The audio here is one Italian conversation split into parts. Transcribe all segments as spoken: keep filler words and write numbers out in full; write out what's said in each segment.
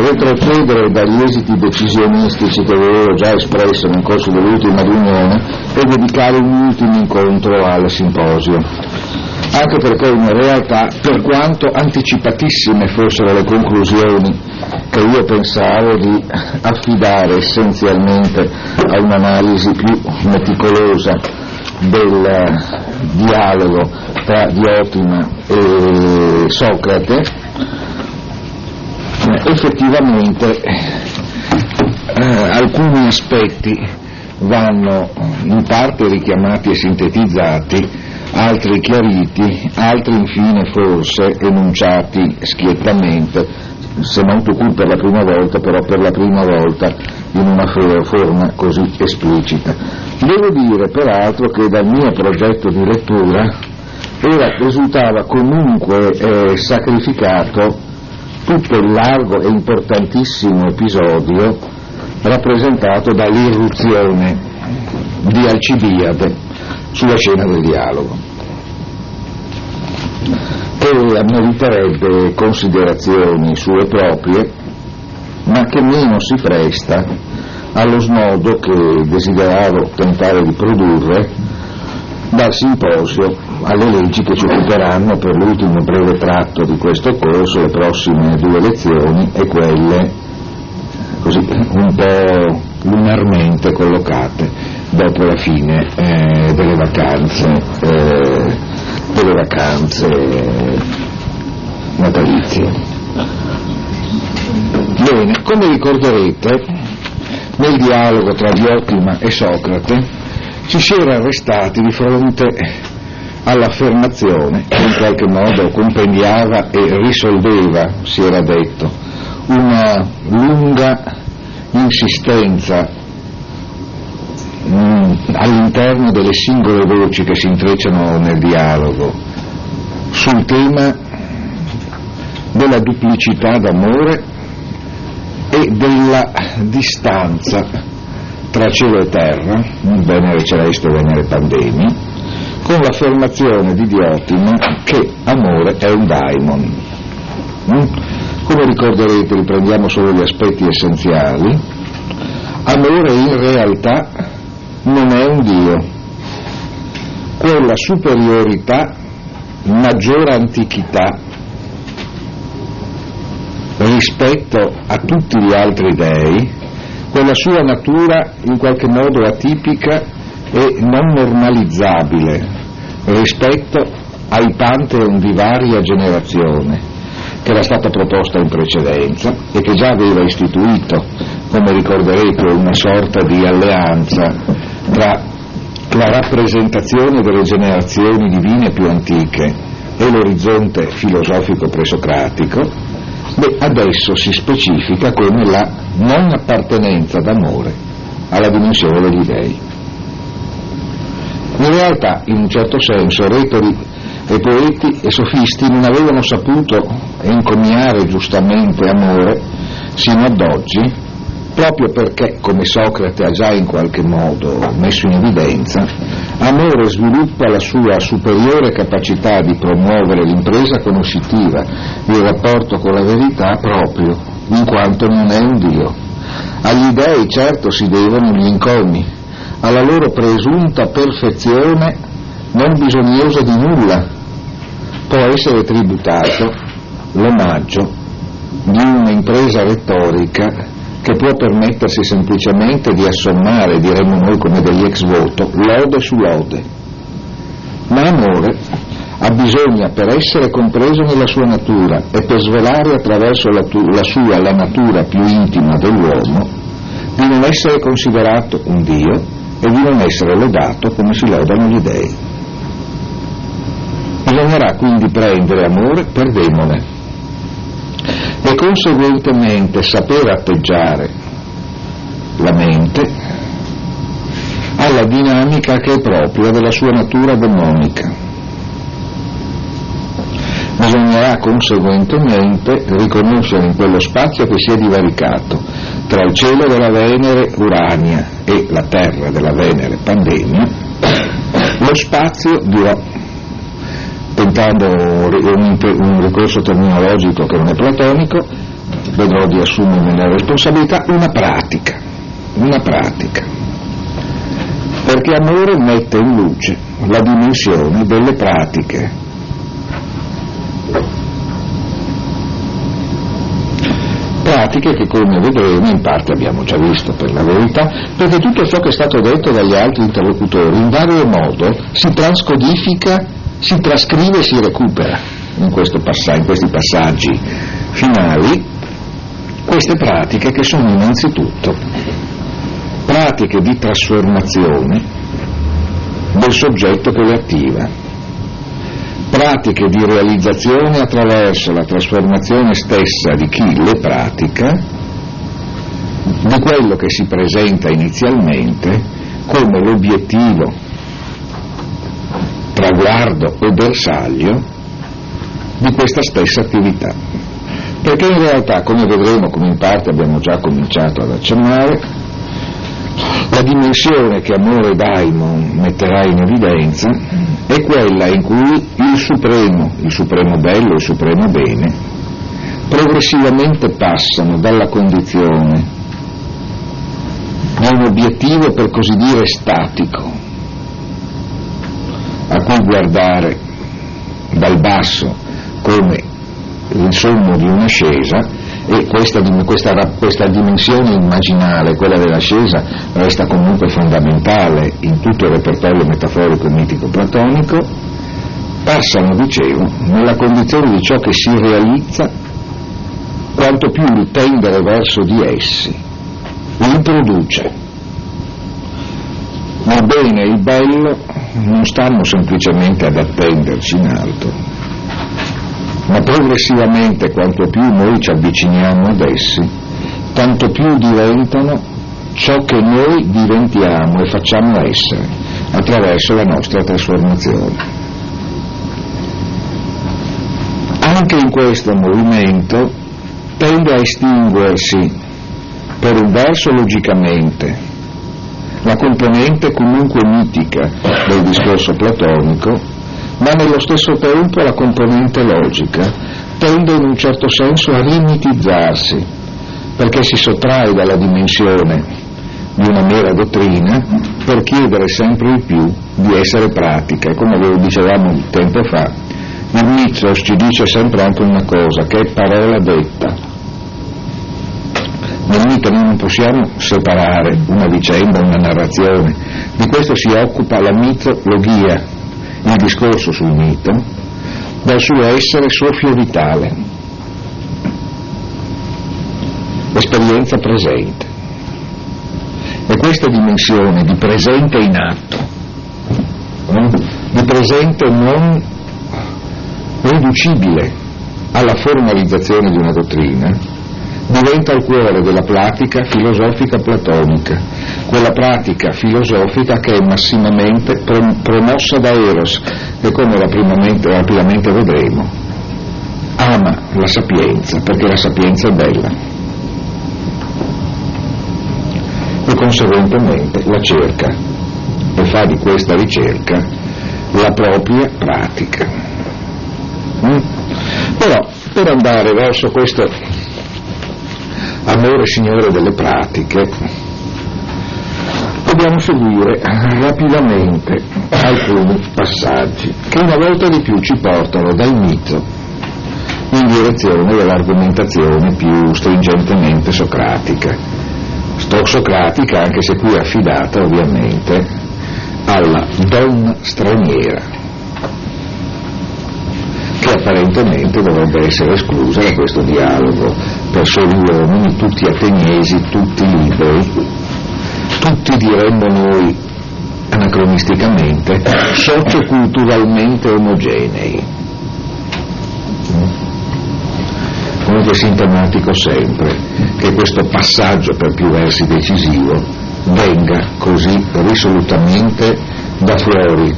retrocedere dagli esiti decisionistici che avevo già espresso nel corso dell'ultima riunione e dedicare un ultimo incontro al simposio, anche perché in realtà, per quanto anticipatissime fossero le conclusioni che io pensavo di affidare essenzialmente a un'analisi più meticolosa del dialogo tra Diotima e Socrate, effettivamente eh, alcuni aspetti vanno in parte richiamati e sintetizzati, altri chiariti, altri infine forse enunciati schiettamente, se non più per la prima volta, però per la prima volta in una forma così esplicita. Devo dire peraltro che dal mio progetto di lettura era, risultava comunque eh, sacrificato tutto il largo e importantissimo episodio rappresentato dall'irruzione di Alcibiade sulla scena del dialogo, che meriterebbe considerazioni sue proprie, ma che meno si presta allo snodo che desideravo tentare di produrre dal simposio alle leggi che ci occuperanno per l'ultimo breve tratto di questo corso, le prossime due lezioni e quelle così un po' lunarmente collocate dopo la fine eh, delle vacanze eh, delle vacanze eh, natalizie. Bene, come ricorderete, nel dialogo tra Diotima e Socrate ci si era restati di fronte all'affermazione che in qualche modo compendiava e risolveva, si era detto, una lunga insistenza mh, all'interno delle singole voci che si intrecciano nel dialogo sul tema della duplicità d'amore e della distanza tra cielo e terra, Venere celeste e Venere Pandemia, con l'affermazione di Diotima che amore è un daimon. Come ricorderete, riprendiamo solo gli aspetti essenziali. Amore in realtà non è un dio, quella superiorità, maggior antichità rispetto a tutti gli altri dei, quella sua natura in qualche modo atipica e non normalizzabile rispetto ai pantheon di varia generazione, che era stata proposta in precedenza e che già aveva istituito, come ricorderete, una sorta di alleanza tra la rappresentazione delle generazioni divine più antiche e l'orizzonte filosofico presocratico. Beh, adesso si specifica come la non appartenenza d'amore alla dimensione degli dei. In realtà, in un certo senso, retori e poeti e sofisti non avevano saputo encomiare giustamente amore sino ad oggi, proprio perché, come Socrate ha già in qualche modo messo in evidenza, amore sviluppa la sua superiore capacità di promuovere l'impresa conoscitiva, il rapporto con la verità proprio, in quanto non è un Dio. Agli dei certo si devono gli encomi, alla loro presunta perfezione non bisognosa di nulla può essere tributato l'omaggio di un'impresa retorica che può permettersi semplicemente di assommare, diremmo noi come degli ex voto, lode su lode. Ma amore abbisogna, per essere compreso nella sua natura e per svelare attraverso la, tu- la sua la natura più intima dell'uomo, di non essere considerato un Dio e di non essere lodato come si lodano gli dei. Bisognerà quindi prendere amore per demone e conseguentemente saper atteggiare la mente alla dinamica che è propria della sua natura demonica. Bisognerà conseguentemente riconoscere in quello spazio che si è divaricato tra il cielo della Venere Urania e la terra della Venere Pandemia lo spazio di O. Tentando un ricorso terminologico che non è platonico, vedrò di assumermi la responsabilità, una pratica, una pratica, perché amore mette in luce la dimensione delle pratiche. Pratiche che, come vedremo, in parte abbiamo già visto per la verità, perché tutto ciò che è stato detto dagli altri interlocutori in vario modo si transcodifica, si trascrive e si recupera in, questo passaggio, in questi passaggi finali, queste pratiche che sono innanzitutto pratiche di trasformazione del soggetto che le attiva, pratiche di realizzazione attraverso la trasformazione stessa di chi le pratica, di quello che si presenta inizialmente come l'obiettivo, traguardo o bersaglio di questa stessa attività. Perché in realtà, come vedremo, come in parte abbiamo già cominciato ad accennare, la dimensione che Amore Daimon metterà in evidenza è quella in cui il supremo, il supremo bello, il supremo bene, progressivamente passano dalla condizione di un obiettivo per così dire statico, a cui guardare dal basso come il sommo di un'ascesa, e questa, questa, questa dimensione immaginale, quella dell'ascesa, resta comunque fondamentale in tutto il repertorio metaforico, mitico, platonico, passano, dicevo, nella condizione di ciò che si realizza, quanto più il tendere verso di essi li produce. Il bene e il bello non stanno semplicemente ad attenderci in alto, ma progressivamente, quanto più noi ci avviciniamo ad essi, tanto più diventano ciò che noi diventiamo e facciamo essere attraverso la nostra trasformazione. Anche in questo movimento tende a estinguersi, per un verso logicamente, la componente comunque mitica del discorso platonico, ma nello stesso tempo la componente logica tende in un certo senso a rimitizzarsi, perché si sottrae dalla dimensione di una mera dottrina per chiedere sempre di più di essere pratica. E come lo dicevamo tempo fa, il mitos ci dice sempre anche una cosa, che è parola detta. Nel mito noi non possiamo separare una vicenda, una narrazione, di questo si occupa la mitologia, il discorso sul mito, dal suo essere soffio vitale, esperienza presente. E questa dimensione di presente in atto, di presente non riducibile alla formalizzazione di una dottrina, diventa il cuore della pratica filosofica platonica, quella pratica filosofica che è massimamente promossa da Eros e, come rapidamente vedremo, ama la sapienza, perché la sapienza è bella, e conseguentemente la cerca e fa di questa ricerca la propria pratica. Mm? Però, per andare verso questo amore signore delle pratiche, dobbiamo seguire rapidamente alcuni passaggi che una volta di più ci portano dal mito in direzione dell'argomentazione più stringentemente socratica, socratica anche se qui affidata ovviamente alla donna straniera, che apparentemente dovrebbe essere esclusa da questo dialogo per soli uomini, tutti ateniesi, tutti liberi, tutti, diremmo noi anacronisticamente, socioculturalmente omogenei. Comunque è sintomatico sempre che questo passaggio, per più versi decisivo, venga così risolutamente da fuori,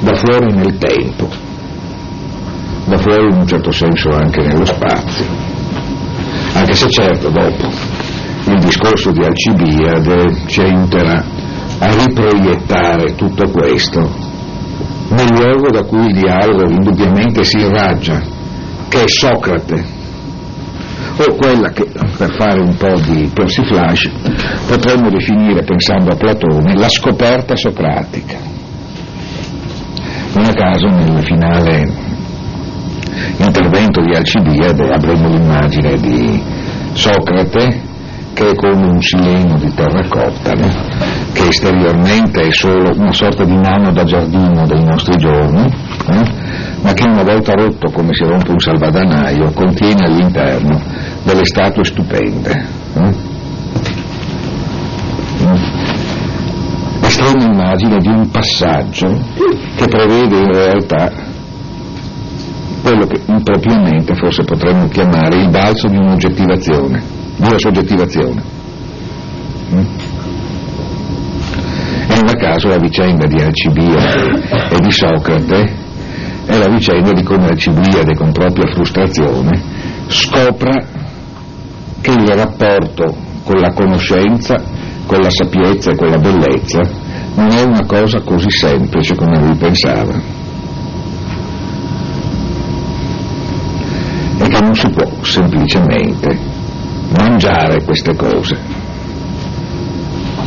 da fuori nel tempo, da fuori in un certo senso anche nello spazio, anche se certo dopo il discorso di Alcibiade ci aiuterà a riproiettare tutto questo nel luogo da cui il dialogo indubbiamente si irraggia, che è Socrate, o quella che, per fare un po' di persiflage, potremmo definire, pensando a Platone, la scoperta socratica. Non a caso nel finale intervento di Alcibiade avremo l'immagine di Socrate che è come un sileno di terracotta, né? Che esteriormente è solo una sorta di nano da giardino dei nostri giorni, né? Ma che una volta rotto come si rompe un salvadanaio contiene all'interno delle statue stupende, né? Estrema immagine di un passaggio che prevede in realtà quello che impropriamente forse potremmo chiamare il balzo di un'oggettivazione, di una soggettivazione. E non a caso la vicenda di Alcibiade e di Socrate è la vicenda di come Alcibiade, con propria frustrazione, scopra che il rapporto con la conoscenza, con la sapienza e con la bellezza non è una cosa così semplice come lui pensava, e che non si può semplicemente mangiare queste cose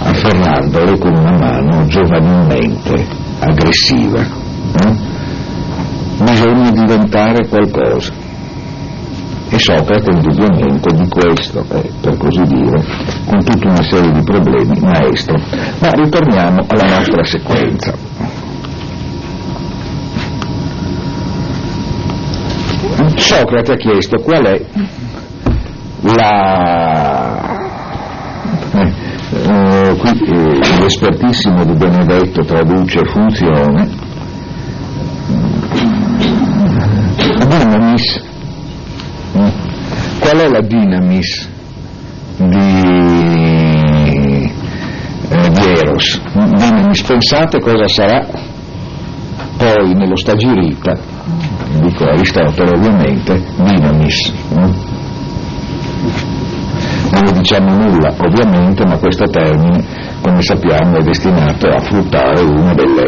afferrandole con una mano giovanilmente aggressiva, eh? Bisogna diventare qualcosa, e Socrate indubbiamente di questo è, per così dire, con tutta una serie di problemi, maestro. Ma ritorniamo alla nostra sequenza. Socrate ha chiesto qual è La... Eh, eh, qui eh, l'espertissimo Di Benedetto traduce funzione dinamis. Eh? Qual è la dinamis di, eh, di Eros? Dinamis, pensate cosa sarà poi nello Stagirita, dico Aristotele ovviamente, dinamis. Eh? Non diciamo nulla ovviamente, ma questo termine, come sappiamo, è destinato a fruttare una delle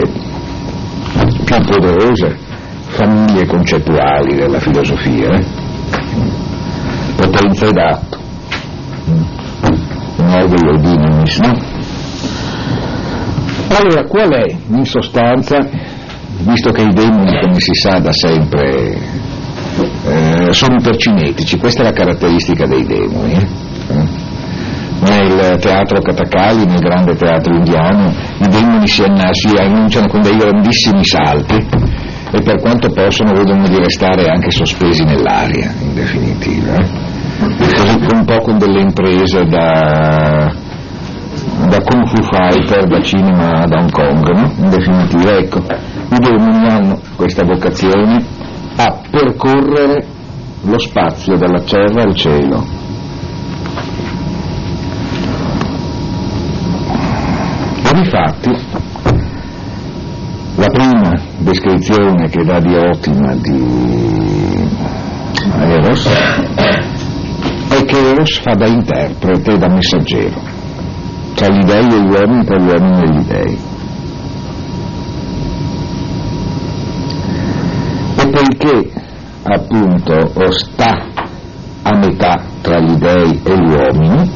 più poderose famiglie concettuali della filosofia, eh? Potenza ed atto, un orgoglio e dinamis, no? Allora, qual è in sostanza, visto che i demoni, come si sa da sempre, eh, sono ipercinetici, questa è la caratteristica dei demoni, eh? Nel teatro Katakali, nel grande teatro indiano, i demoni si, anna- si annunciano con dei grandissimi salti, e per quanto possono vedono di restare anche sospesi nell'aria, in definitiva, eh? Un po' con delle imprese da, da Kung Fu Fighter, da cinema ad Hong Kong, no? In definitiva, ecco, i demoni hanno questa vocazione a percorrere lo spazio dalla terra al cielo. Infatti, la prima descrizione che dà Diotima di Eros è che Eros fa da interprete e da messaggero tra gli dei e gli uomini, tra gli uomini e gli dei. E poiché appunto sta a metà tra gli dei e gli uomini,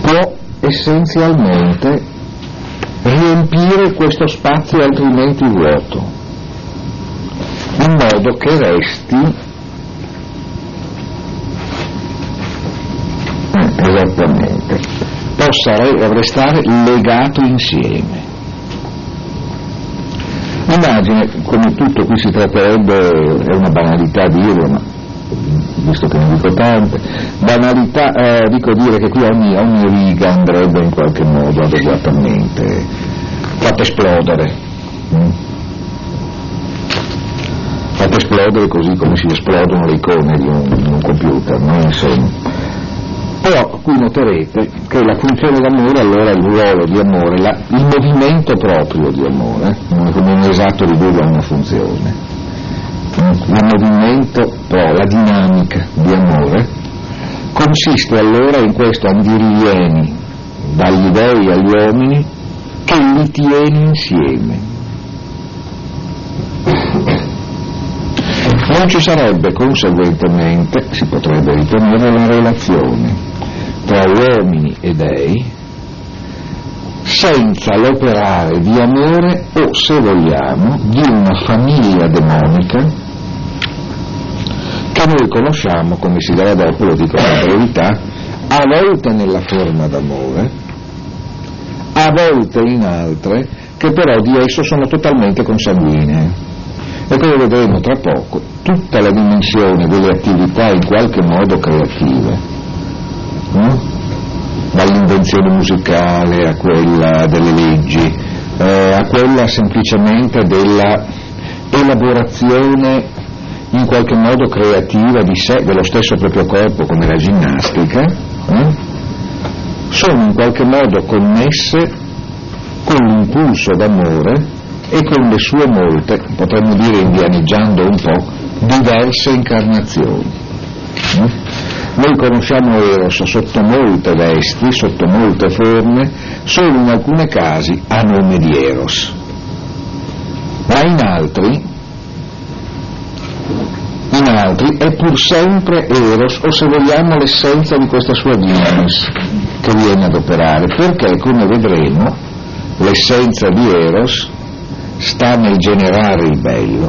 può essenzialmente riempire questo spazio altrimenti vuoto, in modo che resti eh, esattamente possa re- restare legato insieme. Immagine, come tutto qui si tratterebbe, è una banalità dirlo, ma visto che ne dico tante banalità, eh, dico dire che qui ogni, ogni riga andrebbe in qualche modo adeguatamente fatta esplodere, mm? fatta esplodere così come si esplodono le icone di un, di un computer, no? Insomma, però qui noterete che la funzione d'amore, allora il ruolo di amore, la, il movimento proprio di amore, come un esatto ridurlo a una funzione, il movimento, però la dinamica di amore consiste allora in questo andirivieni dagli dei agli uomini che li tiene insieme. Non ci sarebbe conseguentemente, si potrebbe ritenere, la relazione tra uomini e dei senza l'operare di amore o, se vogliamo, di una famiglia demonica che noi conosciamo, come si dirà dopo, lo dico con brevità, a volte nella forma d'amore, a volte in altre che però di esso sono totalmente consanguinee. E come vedremo tra poco, tutta la dimensione delle attività in qualche modo creative, no? Dall'invenzione musicale a quella delle leggi, eh, a quella semplicemente della elaborazione in qualche modo creativa di sé, dello stesso proprio corpo, come la ginnastica, eh? Sono in qualche modo connesse con l'impulso d'amore e con le sue molte, potremmo dire indianeggiando un po', diverse incarnazioni. Eh? Noi conosciamo Eros sotto molte vesti, sotto molte forme, solo in alcuni casi a nome di Eros, ma in altri, in altri è pur sempre Eros, o se vogliamo l'essenza di questa sua dynamis che viene ad operare, perché, come vedremo, l'essenza di Eros sta nel generare il bello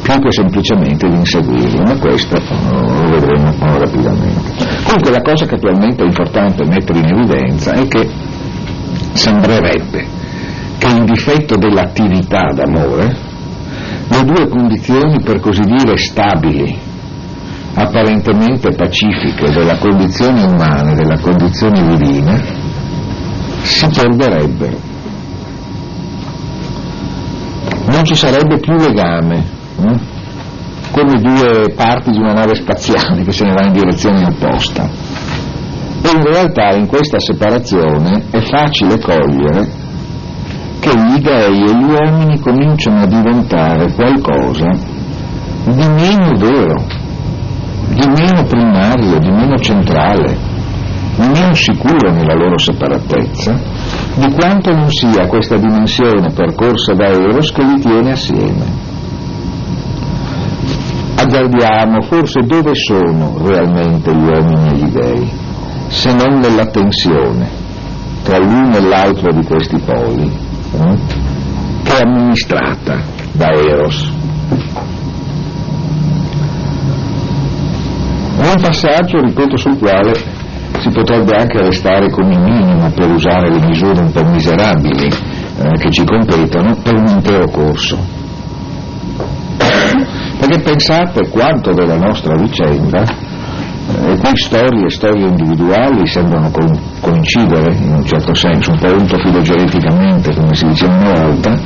più che semplicemente di inseguirlo, ma questo lo vedremo rapidamente. Comunque, la cosa che attualmente è importante mettere in evidenza è che sembrerebbe che in difetto dell'attività d'amore le due condizioni, per così dire, stabili, apparentemente pacifiche, della condizione umana e della condizione divina si perderebbero. Non ci sarebbe più legame, eh? Come due parti di una nave spaziale che se ne va in direzione opposta. E in realtà in questa separazione è facile cogliere che gli dèi e gli uomini cominciano a diventare qualcosa di meno vero, di meno primario, di meno centrale, di meno sicuro nella loro separatezza, di quanto non sia questa dimensione percorsa da Eros che li tiene assieme. Azzardiamo forse dove sono realmente gli uomini e gli dèi, se non nella tensione tra l'uno e l'altro di questi poli, eh, che è amministrata da Eros. Un passaggio, ripeto, sul quale si potrebbe anche restare come minimo, per usare le misure un po' miserabili eh, che ci competono, per un intero corso. Perché pensate quanto della nostra vicenda, eh, e qui storie e storie individuali sembrano co- coincidere in un certo senso, un po' ontofilogeneticamente, come si diceva una volta,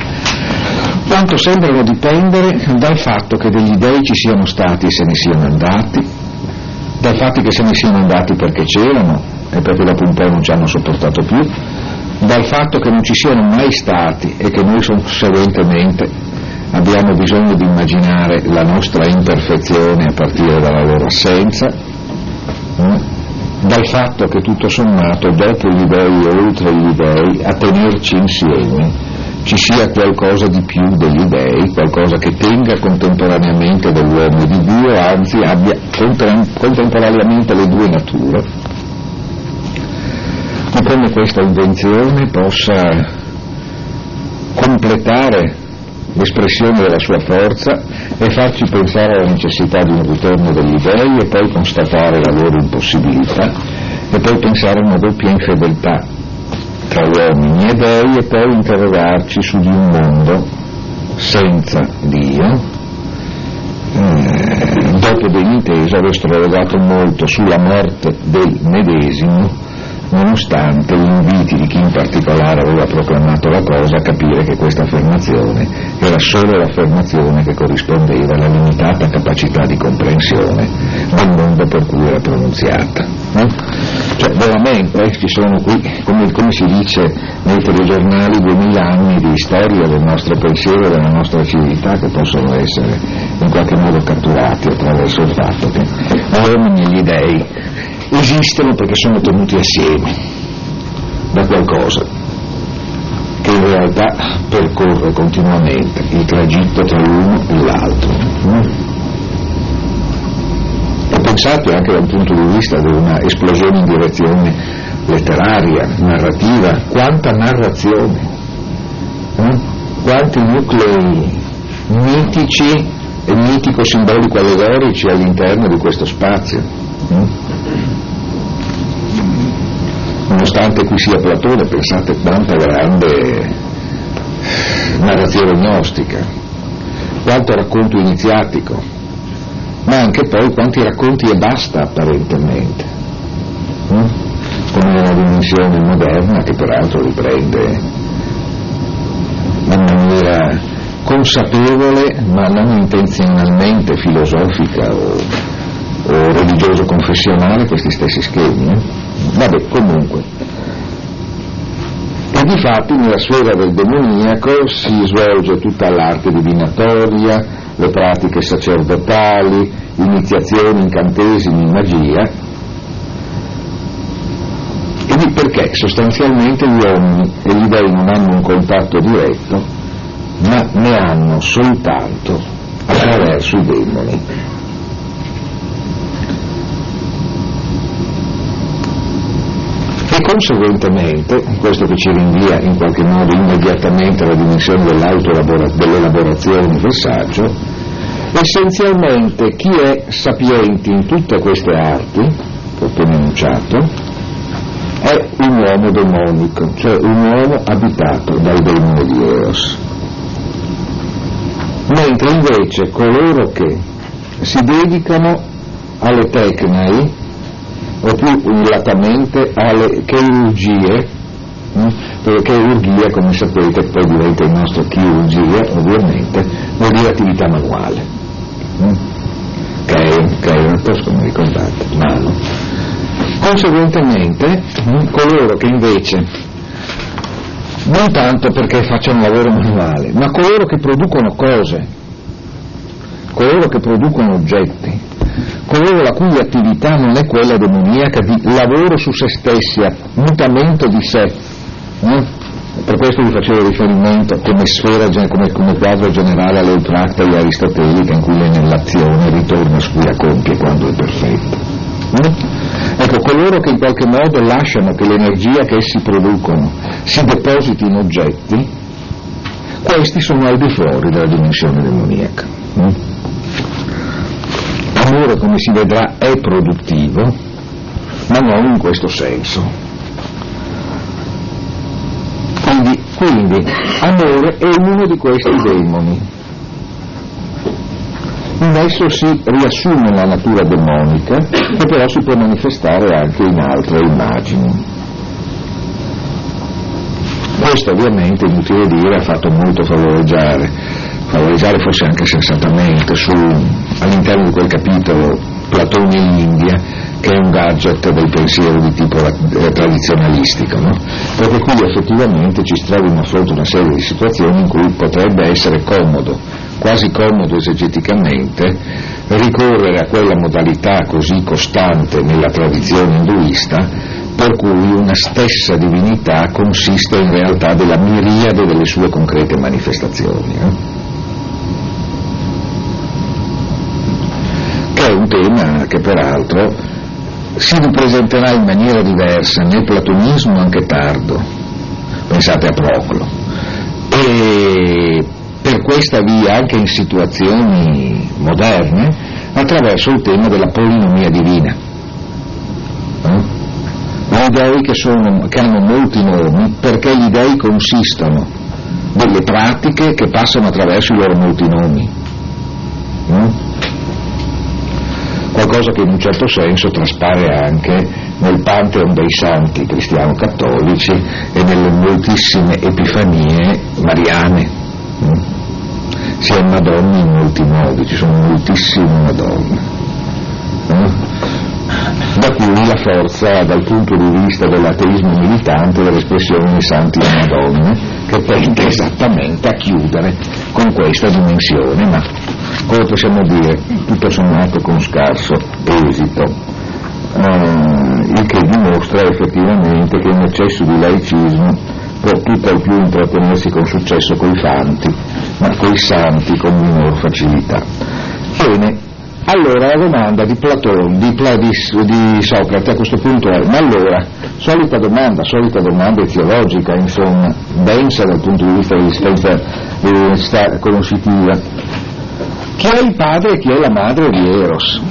quanto sembrano dipendere dal fatto che degli dèi ci siano stati e se ne siano andati, dal fatto che se ne siano andati perché c'erano e perché dopo un po' non ci hanno sopportato più, dal fatto che non ci siano mai stati e che noi conseguentemente abbiamo bisogno di immaginare la nostra imperfezione a partire dalla loro assenza, eh? Dal fatto che tutto sommato dopo gli dèi e oltre gli dèi a tenerci insieme ci sia qualcosa di più degli dèi, qualcosa che tenga contemporaneamente dell'uomo e di Dio, anzi abbia contemporaneamente le due nature, ma come questa invenzione possa completare l'espressione della sua forza e farci pensare alla necessità di un ritorno degli dèi e poi constatare la loro impossibilità e poi pensare a una doppia infedeltà tra uomini e dèi e poi interrogarci su di un mondo senza Dio. Eh, dopo Benintesa ho interrogato molto sulla morte del medesimo, nonostante gli inviti di chi in particolare aveva proclamato la cosa a capire che questa affermazione era solo l'affermazione che corrispondeva alla limitata capacità di comprensione del mondo per cui era pronunziata. Eh? Cioè, veramente ci sono qui, come, come si dice nei telegiornali, duemila anni di storia del nostro pensiero e della nostra civiltà che possono essere in qualche modo catturati attraverso il fatto che gli uomini e gli dèi esistono perché sono tenuti assieme da qualcosa in realtà percorre continuamente il tragitto tra l'uno e l'altro. E pensate anche dal punto di vista di una esplosione in direzione letteraria, narrativa, quanta narrazione, quanti nuclei mitici e mitico-simbolico-allegorici all'interno di questo spazio. Nonostante qui sia Platone, pensate quanta grande narrazione gnostica, quanto racconto iniziatico, ma anche poi quanti racconti e basta apparentemente, con una dimensione moderna che peraltro riprende in maniera consapevole ma non intenzionalmente filosofica o o religioso confessionale questi stessi schemi, eh? Vabbè, comunque. E difatti nella sfera del demoniaco si svolge tutta l'arte divinatoria, le pratiche sacerdotali, iniziazioni, incantesimi, magia, e di perché sostanzialmente gli uomini e gli dei non hanno un contatto diretto, ma ne hanno soltanto attraverso i demoni. E conseguentemente, questo che ci rinvia in qualche modo immediatamente alla dimensione dell'elaborazione universaggio, essenzialmente chi è sapiente in tutte queste arti, che ho appena enunciato, è un uomo demonico, cioè un uomo abitato dal demone di Eros. Mentre invece coloro che si dedicano alle tecnai, o più unitamente alle chirurgie, perché chirurgia, come sapete, poi diventa il nostro chirurgia, ovviamente, vuol dire attività manuale, che è un po' come ricordate, mano. Conseguentemente, coloro che invece, non tanto perché facciano lavoro manuale, ma coloro che producono cose, coloro che producono oggetti, coloro la cui attività non è quella demoniaca di lavoro su se stessi, mutamento di sé, eh? Per questo vi facevo riferimento come sfera, come, come quadro generale all'Eutracta e aristotelica, in cui l'azione ritorna su cui la compie quando è perfetta, eh? Ecco, coloro che in qualche modo lasciano che l'energia che essi producono si depositi in oggetti, questi sono al di fuori della dimensione demoniaca, eh? L'amore, come si vedrà, è produttivo, ma non in questo senso. Quindi, quindi amore è uno di questi demoni. In esso si riassume la natura demonica, che però si può manifestare anche in altre immagini. Questo ovviamente, inutile dire, ha fatto molto favoreggiare favoreggiare forse anche sensatamente su, all'interno di quel capitolo Platone in India, che è un gadget del pensiero di tipo eh, tradizionalistico, no? Perché qui effettivamente ci troviamo a fronte a una serie di situazioni in cui potrebbe essere comodo, quasi comodo esegeticamente, ricorrere a quella modalità così costante nella tradizione induista, per cui una stessa divinità consiste in realtà della miriade delle sue concrete manifestazioni, eh? È un tema che peraltro si ripresenterà in maniera diversa nel platonismo anche tardo, pensate a Proclo, e per questa via anche in situazioni moderne attraverso il tema della polinomia divina, eh? Gli dei che, sono, che hanno molti nomi, perché gli dei consistono delle pratiche che passano attraverso i loro molti nomi, eh? Qualcosa che in un certo senso traspare anche nel pantheon dei santi cristiano-cattolici e nelle moltissime epifanie mariane. Si è Madonna in molti modi, ci sono moltissime Madonne, da cui la forza dal punto di vista dell'ateismo militante dell'espressione santi e Madonne, che tende esattamente a chiudere con questa dimensione, ma come possiamo dire, tutto sommato con scarso esito, eh, il che dimostra effettivamente che un eccesso di laicismo per tutt'al più intrattenersi con successo coi fanti, ma coi santi con minor facilità. Bene, allora la domanda di Platone, di, Pla, di, di Socrate a questo punto è: ma allora, solita domanda, solita domanda teologica, insomma, densa dal punto di vista dell'esistenza dell'università conoscitiva, chi è il padre e chi è la madre di Eros?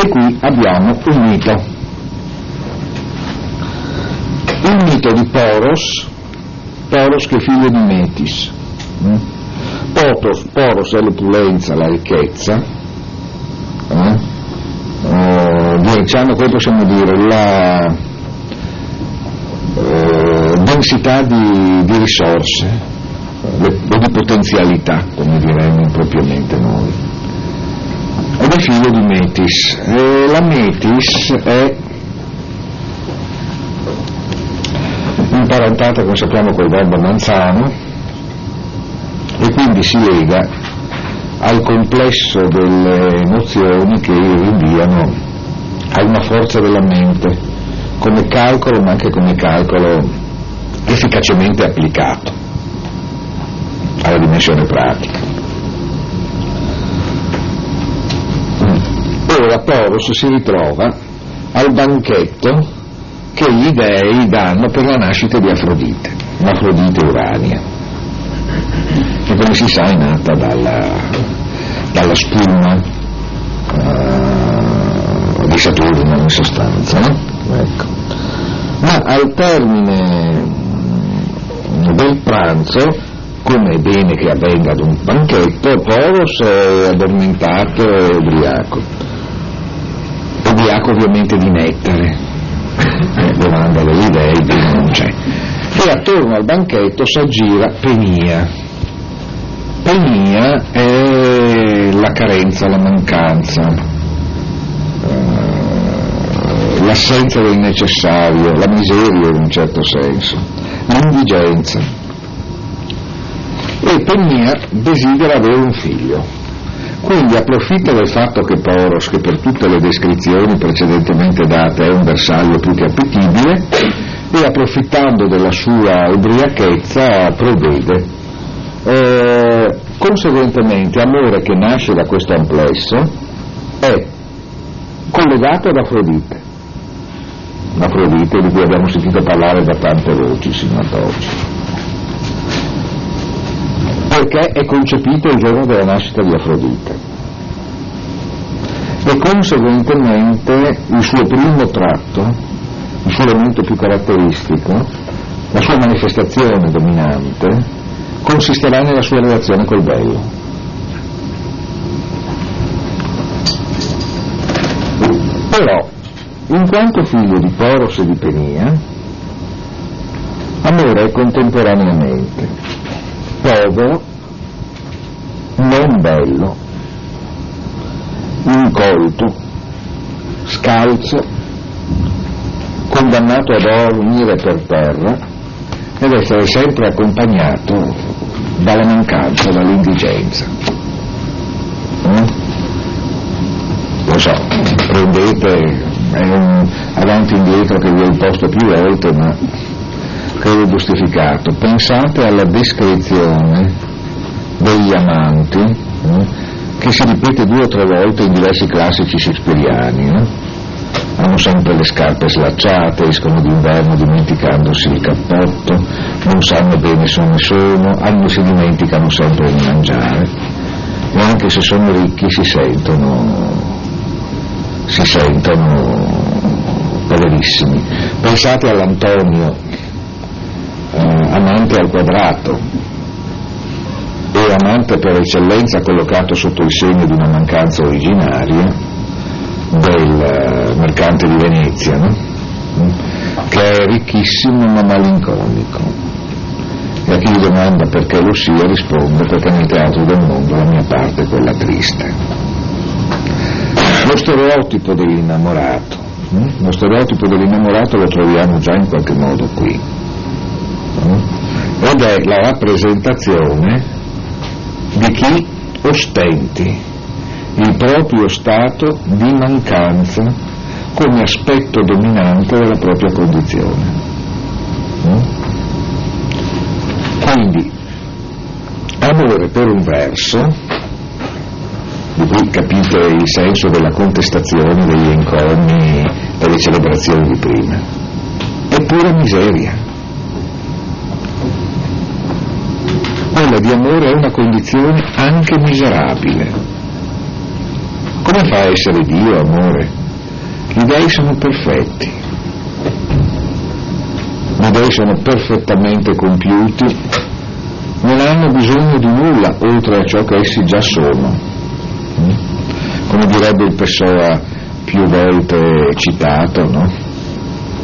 E qui abbiamo un mito. Il mito di Poros, Poros che è figlio di Metis. Poros, Poros è l'opulenza, la ricchezza, eh? eh, diciamo, come possiamo dire, la eh, densità di, di risorse, le, di potenzialità, come diremmo impropriamente noi. Ed è figlio di Metis. Eh, la Metis è imparentata, come sappiamo, col verbo manzano, e quindi si lega al complesso delle emozioni che rinviano a una forza della mente come calcolo, ma anche come calcolo efficacemente applicato alla dimensione pratica. Ora Poros si ritrova al banchetto che gli dei danno per la nascita di Afrodite, l'Afrodite Urania, che come si sa è nata dalla, dalla spuma uh, di Saturno, in sostanza, no? Ecco. Ma al termine del pranzo, come è bene che avvenga ad un banchetto, Poros è addormentato e ubriaco, ubriaco ovviamente di nettare. Eh, domanda degli dei, non c'è. E attorno al banchetto s'aggira Penia. Penia è la carenza, la mancanza, eh, l'assenza del necessario, la miseria in un certo senso, l'indigenza. E Penia desidera avere un figlio. Quindi approfitta del fatto che Poros, che per tutte le descrizioni precedentemente date è un bersaglio più che appetibile, e approfittando della sua ubriachezza provvede. Eh, conseguentemente, amore che nasce da questo amplesso è collegato ad Afrodite, Afrodite di cui abbiamo sentito parlare da tante voci sino ad oggi, perché è concepito il giorno della nascita di Afrodite, e conseguentemente il suo primo tratto, il suo elemento più caratteristico, la sua manifestazione dominante, consisterà nella sua relazione col bello. Però, in quanto figlio di Poros e di Penia, amore contemporaneamente povero, non bello, incolto, scalzo, condannato a dormire per terra ed essere sempre accompagnato dalla mancanza, dall'indigenza. Eh? Lo so, prendete, è un avanti e indietro che vi ho imposto più volte, ma credo giustificato. Pensate alla descrizione degli amanti, eh, che si ripete due o tre volte in diversi classici shakespeariani, eh. Hanno sempre le scarpe slacciate, escono d'inverno dimenticandosi il cappotto, non sanno bene se ne sono, hanno, si dimenticano sempre di mangiare, e anche se sono ricchi si sentono si sentono poverissimi. Pensate all'Antonio, Eh, amante al quadrato e amante per eccellenza collocato sotto il segno di una mancanza originaria del eh, mercante di Venezia, no? Che è ricchissimo ma malinconico, e a chi gli domanda perché lo sia risponde: perché nel teatro del mondo la mia parte è quella triste. Lo stereotipo dell'innamorato eh? lo stereotipo dell'innamorato lo troviamo già in qualche modo qui, ed è la rappresentazione di chi ostenti il proprio stato di mancanza come aspetto dominante della propria condizione. Quindi, amore per un verso, di cui capite il senso della contestazione, degli encomi, delle celebrazioni di prima, è pura miseria. Quella di amore è una condizione anche miserabile. Come fa a essere Dio amore? Gli dèi sono perfetti, gli dèi sono perfettamente compiuti, non hanno bisogno di nulla oltre a ciò che essi già sono. Come direbbe il Pessoa più volte citato, no?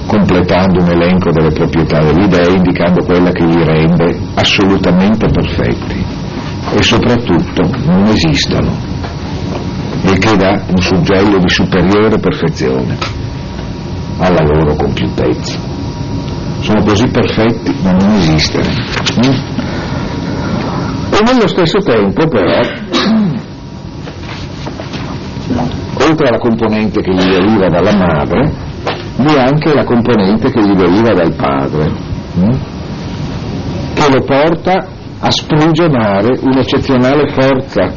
Completando un elenco delle proprietà degli dèi, indicando quella che li rende assolutamente perfetti e soprattutto non esistono, e che dà un suggello di superiore perfezione alla loro compiutezza. Sono così perfetti da non esistere. E nello stesso tempo però, oltre alla componente che gli deriva dalla madre, vi è anche la componente che gli deriva dal padre, che lo porta a sprigionare un'eccezionale forza,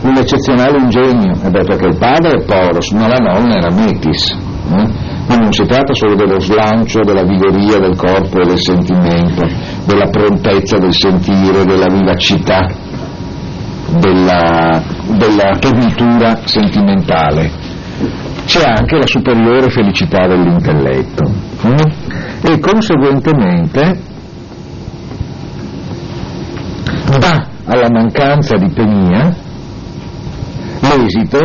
un eccezionale ingegno. E beh, perché il padre è Poros, ma la nonna era Metis. Ma non si tratta solo dello slancio, della vigoria del corpo e del sentimento, della prontezza del sentire, della vivacità, della, della tornitura sentimentale, c'è anche la superiore felicità dell'intelletto eh? e conseguentemente dà alla mancanza di Penia l'esito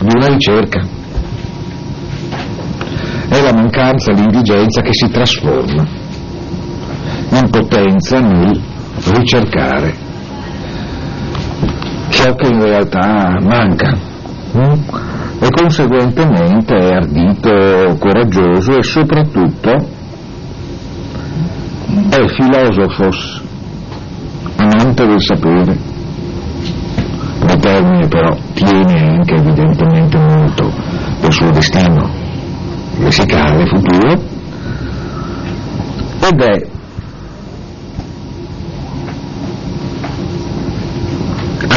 di una ricerca. È la mancanza, l'indigenza che si trasforma in potenza nel ricercare ciò che in realtà manca, e conseguentemente è ardito, coraggioso e soprattutto è filosofos, amante del sapere. Il termine però tiene anche evidentemente molto del suo destino lessicale futuro, ed è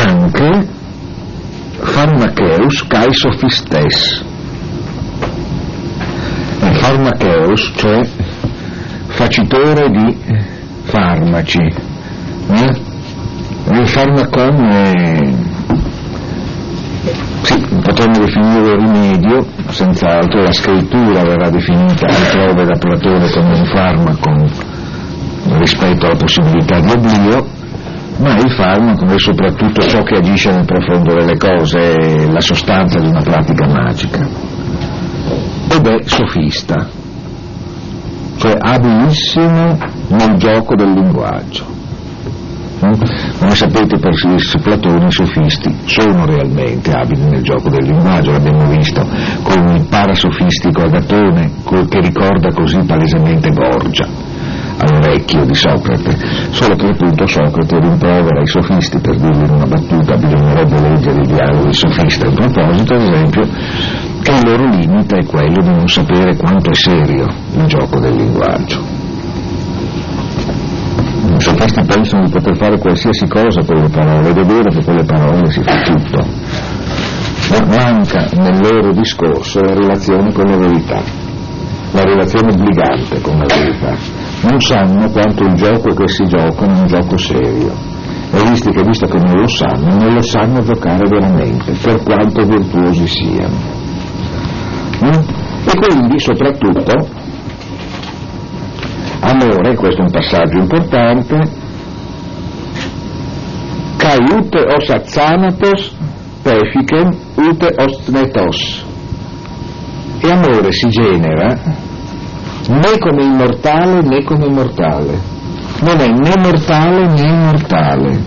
anche farmacheus kai sophistes. Farmacheus, cioè facitore di farmaci, eh? il farmacon è... sì, potremmo definire rimedio, senz'altro la scrittura verrà definita altrove da Platone come un farmacon rispetto alla possibilità di oblio, ma il farmaco è soprattutto ciò che agisce nel profondo delle cose, è la sostanza di una pratica magica, ed è sofista, cioè abilissimo nel gioco del linguaggio. Come sapete, per Platone i sofisti sono realmente abili nel gioco del linguaggio, l'abbiamo visto con il parasofistico Agatone, che ricorda così palesemente Gorgia all'orecchio di Socrate, solo che appunto Socrate rimprovera i sofisti, per dirlo in una battuta, bisognerebbe leggere i dialoghi sofista in proposito, ad esempio, che il loro limite è quello di non sapere quanto è serio il gioco del linguaggio. I sofisti pensano di poter fare qualsiasi cosa con le parole, ed è vero che con le parole si fa tutto, ma manca nel loro discorso la relazione con la verità, la relazione obbligante con la verità. Non sanno quanto il gioco che si gioca è un gioco serio, e visto che, visto che non lo sanno, non lo sanno giocare veramente, per quanto virtuosi siano. E quindi, soprattutto, amore, questo è un passaggio importante, kai ute os azzanatos pefiken ute ostnetos, e amore si genera né come immortale né come mortale, non è né mortale né immortale,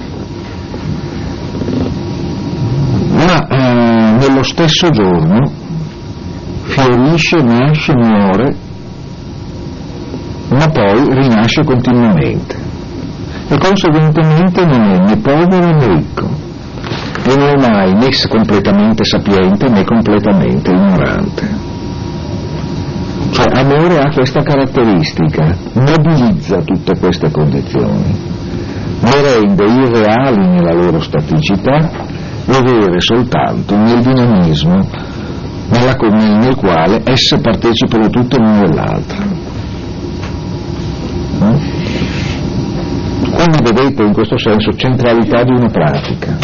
ma eh, nello stesso giorno fiorisce, nasce, muore, ma poi rinasce continuamente, e conseguentemente non è né povero né ricco, e non è mai né completamente sapiente né completamente ignorante. Cioè, amore ha questa caratteristica, mobilizza tutte queste condizioni, le rende irreali nella loro staticità e vere soltanto nel dinamismo nella, nel quale esse partecipano tutte l'una dell'altra. Quindi vedete in questo senso centralità di una pratica,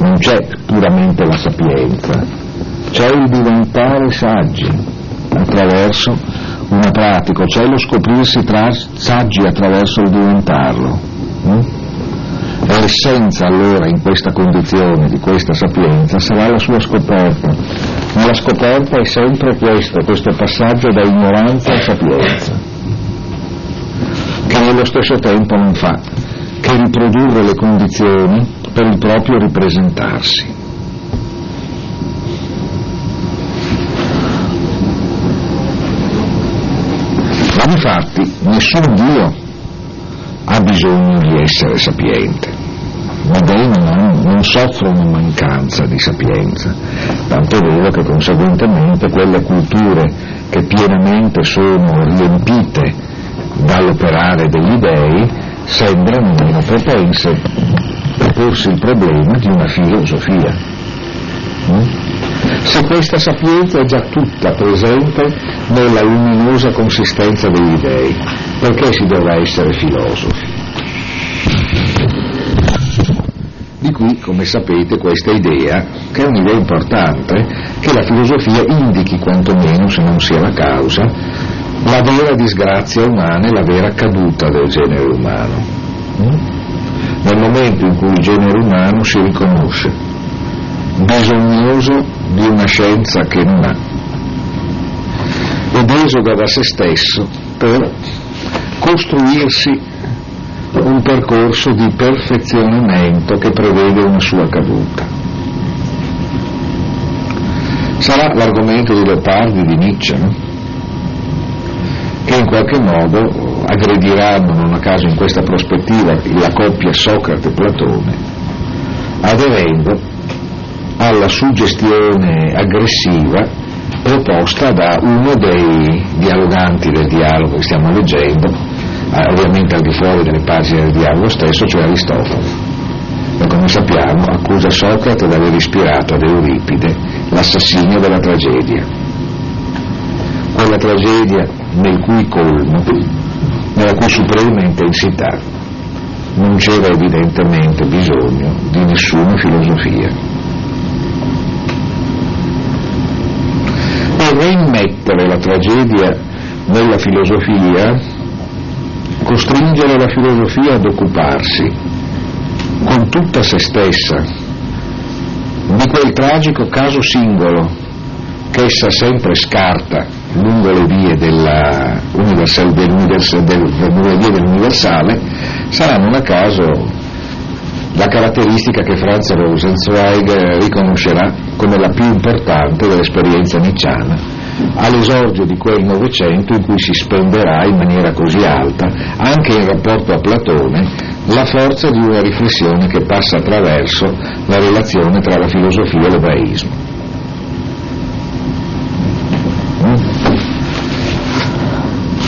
non c'è puramente la sapienza, c'è il diventare saggi attraverso una pratica, cioè lo scoprirsi tra saggi attraverso il diventarlo. L'essenza allora in questa condizione di questa sapienza sarà la sua scoperta, ma la scoperta è sempre questo, questo passaggio da ignoranza a sapienza, che nello stesso tempo non fa che riprodurre le condizioni per il proprio ripresentarsi. Infatti nessun Dio ha bisogno di essere sapiente, ma Dei non, non soffre una mancanza di sapienza, tanto è vero che conseguentemente quelle culture che pienamente sono riempite dall'operare degli dei sembrano meno propense a porsi il problema di una filosofia. Mm? Se questa sapienza è già tutta presente nella luminosa consistenza degli dèi, perché si dovrà essere filosofi? Di qui, come sapete, questa idea, che è un'idea importante, che la filosofia indichi quantomeno, se non sia la causa, la vera disgrazia umana e la vera caduta del genere umano, nel momento in cui il genere umano si riconosce bisognoso di una scienza che non ha ed esoda da se stesso per costruirsi un percorso di perfezionamento che prevede una sua caduta. Sarà l'argomento di Leopardi, di Nietzsche, no? Che in qualche modo aggrediranno, non a caso in questa prospettiva, la coppia Socrate-Platone, aderendo alla suggestione aggressiva proposta da uno dei dialoganti del dialogo che stiamo leggendo, ovviamente al di fuori delle pagine del dialogo stesso, cioè Aristofane, che come sappiamo accusa Socrate di aver ispirato ad Euripide l'assassinio della tragedia, quella tragedia nel cui colmo, nella cui suprema intensità, non c'era evidentemente bisogno di nessuna filosofia. Reimmettere la tragedia nella filosofia, costringere la filosofia ad occuparsi con tutta se stessa di quel tragico caso singolo che essa sempre scarta lungo le vie della universal, del universal, del, del, del dell'universale, sarà non a caso la caratteristica che Franz Rosenzweig riconoscerà come la più importante dell'esperienza nietzschiana, all'esordio di quel Novecento in cui si spenderà in maniera così alta, anche in rapporto a Platone, la forza di una riflessione che passa attraverso la relazione tra la filosofia e l'ebraismo.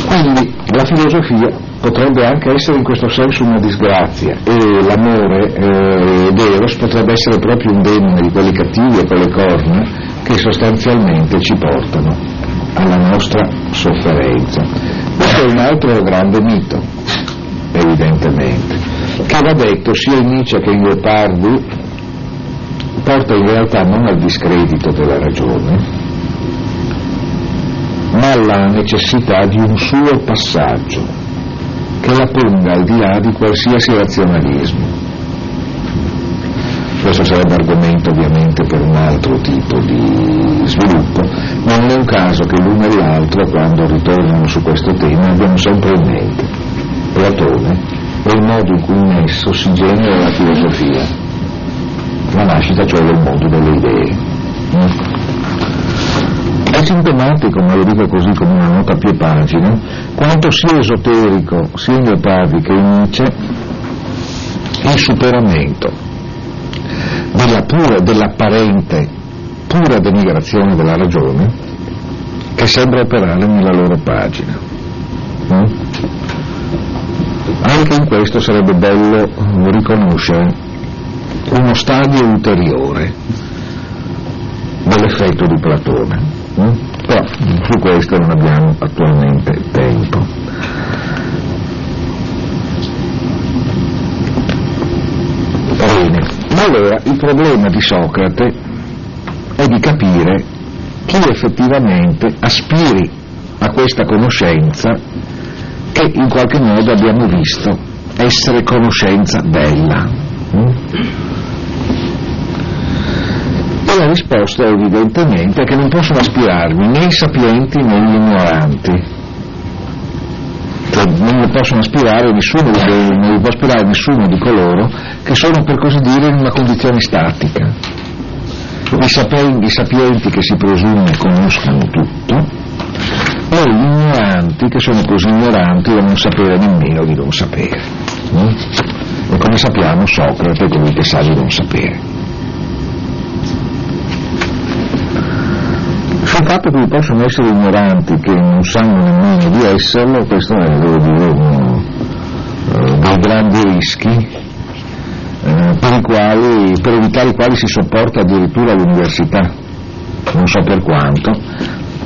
Quindi la filosofia potrebbe anche essere in questo senso una disgrazia, e l'amore eh, d'Eros potrebbe essere proprio un demone di quelli cattivi e con le corna che sostanzialmente ci portano alla nostra sofferenza. Questo è un altro grande mito, evidentemente, che va detto sia in Nietzsche che in Leopardi porta in realtà non al discredito della ragione, ma alla necessità di un suo passaggio che la ponga al di là di qualsiasi razionalismo. Questo sarebbe argomento ovviamente per un altro tipo di sviluppo, ma non è un caso che l'uno e l'altro, quando ritornano su questo tema, abbiano sempre in mente Platone e il modo in cui in esso si genera la filosofia, la nascita cioè del mondo delle idee. È sintomatico, ma lo dico così come una nota a più pagine, quanto sia esoterico, sia in Leopardi che in Nietzsche, il superamento della pura, dell'apparente pura denigrazione della ragione che sembra operare nella loro pagina. Mm? Anche in questo sarebbe bello riconoscere uno stadio ulteriore dell'effetto di Platone, mm? però su questo non abbiamo attualmente tempo. Bene, allora il problema di Socrate è di capire chi effettivamente aspiri a questa conoscenza che in qualche modo abbiamo visto essere conoscenza bella. E la risposta è evidentemente che non possono aspirarvi né i sapienti né gli ignoranti, cioè non possono aspirare nessuno di loro, non può aspirare nessuno di coloro che sono, per così dire, in una condizione statica. I sapienti, i sapienti che si presume conoscano tutto, e gli ignoranti che sono così ignoranti da non sapere nemmeno di non sapere. No? E come sappiamo, Socrate è colui che sa di non sapere. Sul fatto che possono essere ignoranti che non sanno nemmeno di esserlo, questo è, devo dire, uno eh, dei grandi rischi eh, per i quali, per evitare i quali si sopporta addirittura l'università, non so per quanto.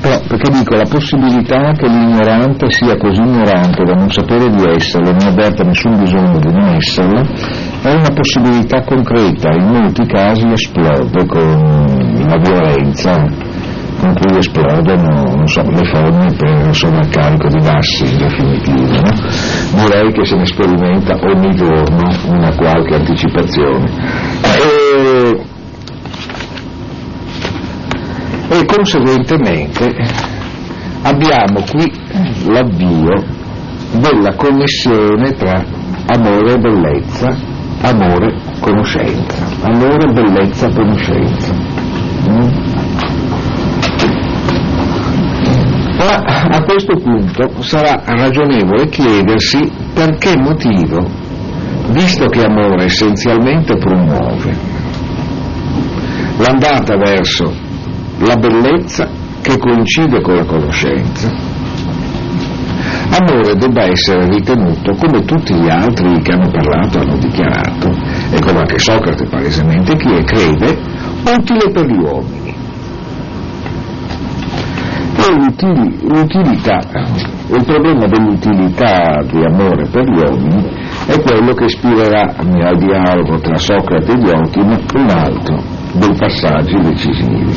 Però, perché dico, la possibilità che l'ignorante sia così ignorante da non sapere di esserlo, non avverta nessun bisogno di non esserlo, è una possibilità concreta, in molti casi esplode con la violenza con cui esplodono, non so, le forme per sovraccarico di massi, in definitiva, no? Direi che se ne sperimenta ogni giorno una qualche anticipazione. E... e conseguentemente abbiamo qui l'avvio della connessione tra amore e bellezza, amore conoscenza, amore e bellezza conoscenza. Ma a questo punto sarà ragionevole chiedersi per che motivo, visto che amore essenzialmente promuove l'andata verso la bellezza che coincide con la conoscenza, amore debba essere ritenuto, come tutti gli altri che hanno parlato, hanno dichiarato, e come anche Socrate palesemente crede, utile per gli uomini. E l'utilità, il problema dell'utilità di amore per gli uomini è quello che ispirerà al dialogo tra Socrate e Diotima un altro dei passaggi decisivi.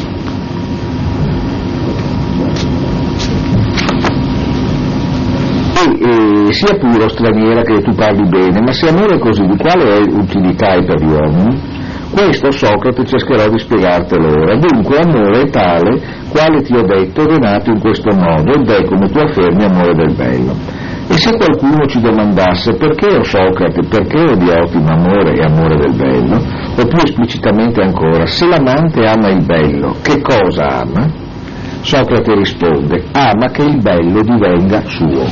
E sia pure straniera che tu parli bene, ma se amore è così, di quale è utilità è per gli uomini? Questo Socrate cercherò di spiegartelo ora. Dunque amore è tale, quale ti ho detto, è nato in questo modo, ed è come tu affermi amore del bello. E se qualcuno ci domandasse perché o Socrate, perché o Diotima amore e amore del bello, o più esplicitamente ancora, se l'amante ama il bello, che cosa ama? Socrate risponde, ama che il bello divenga suo.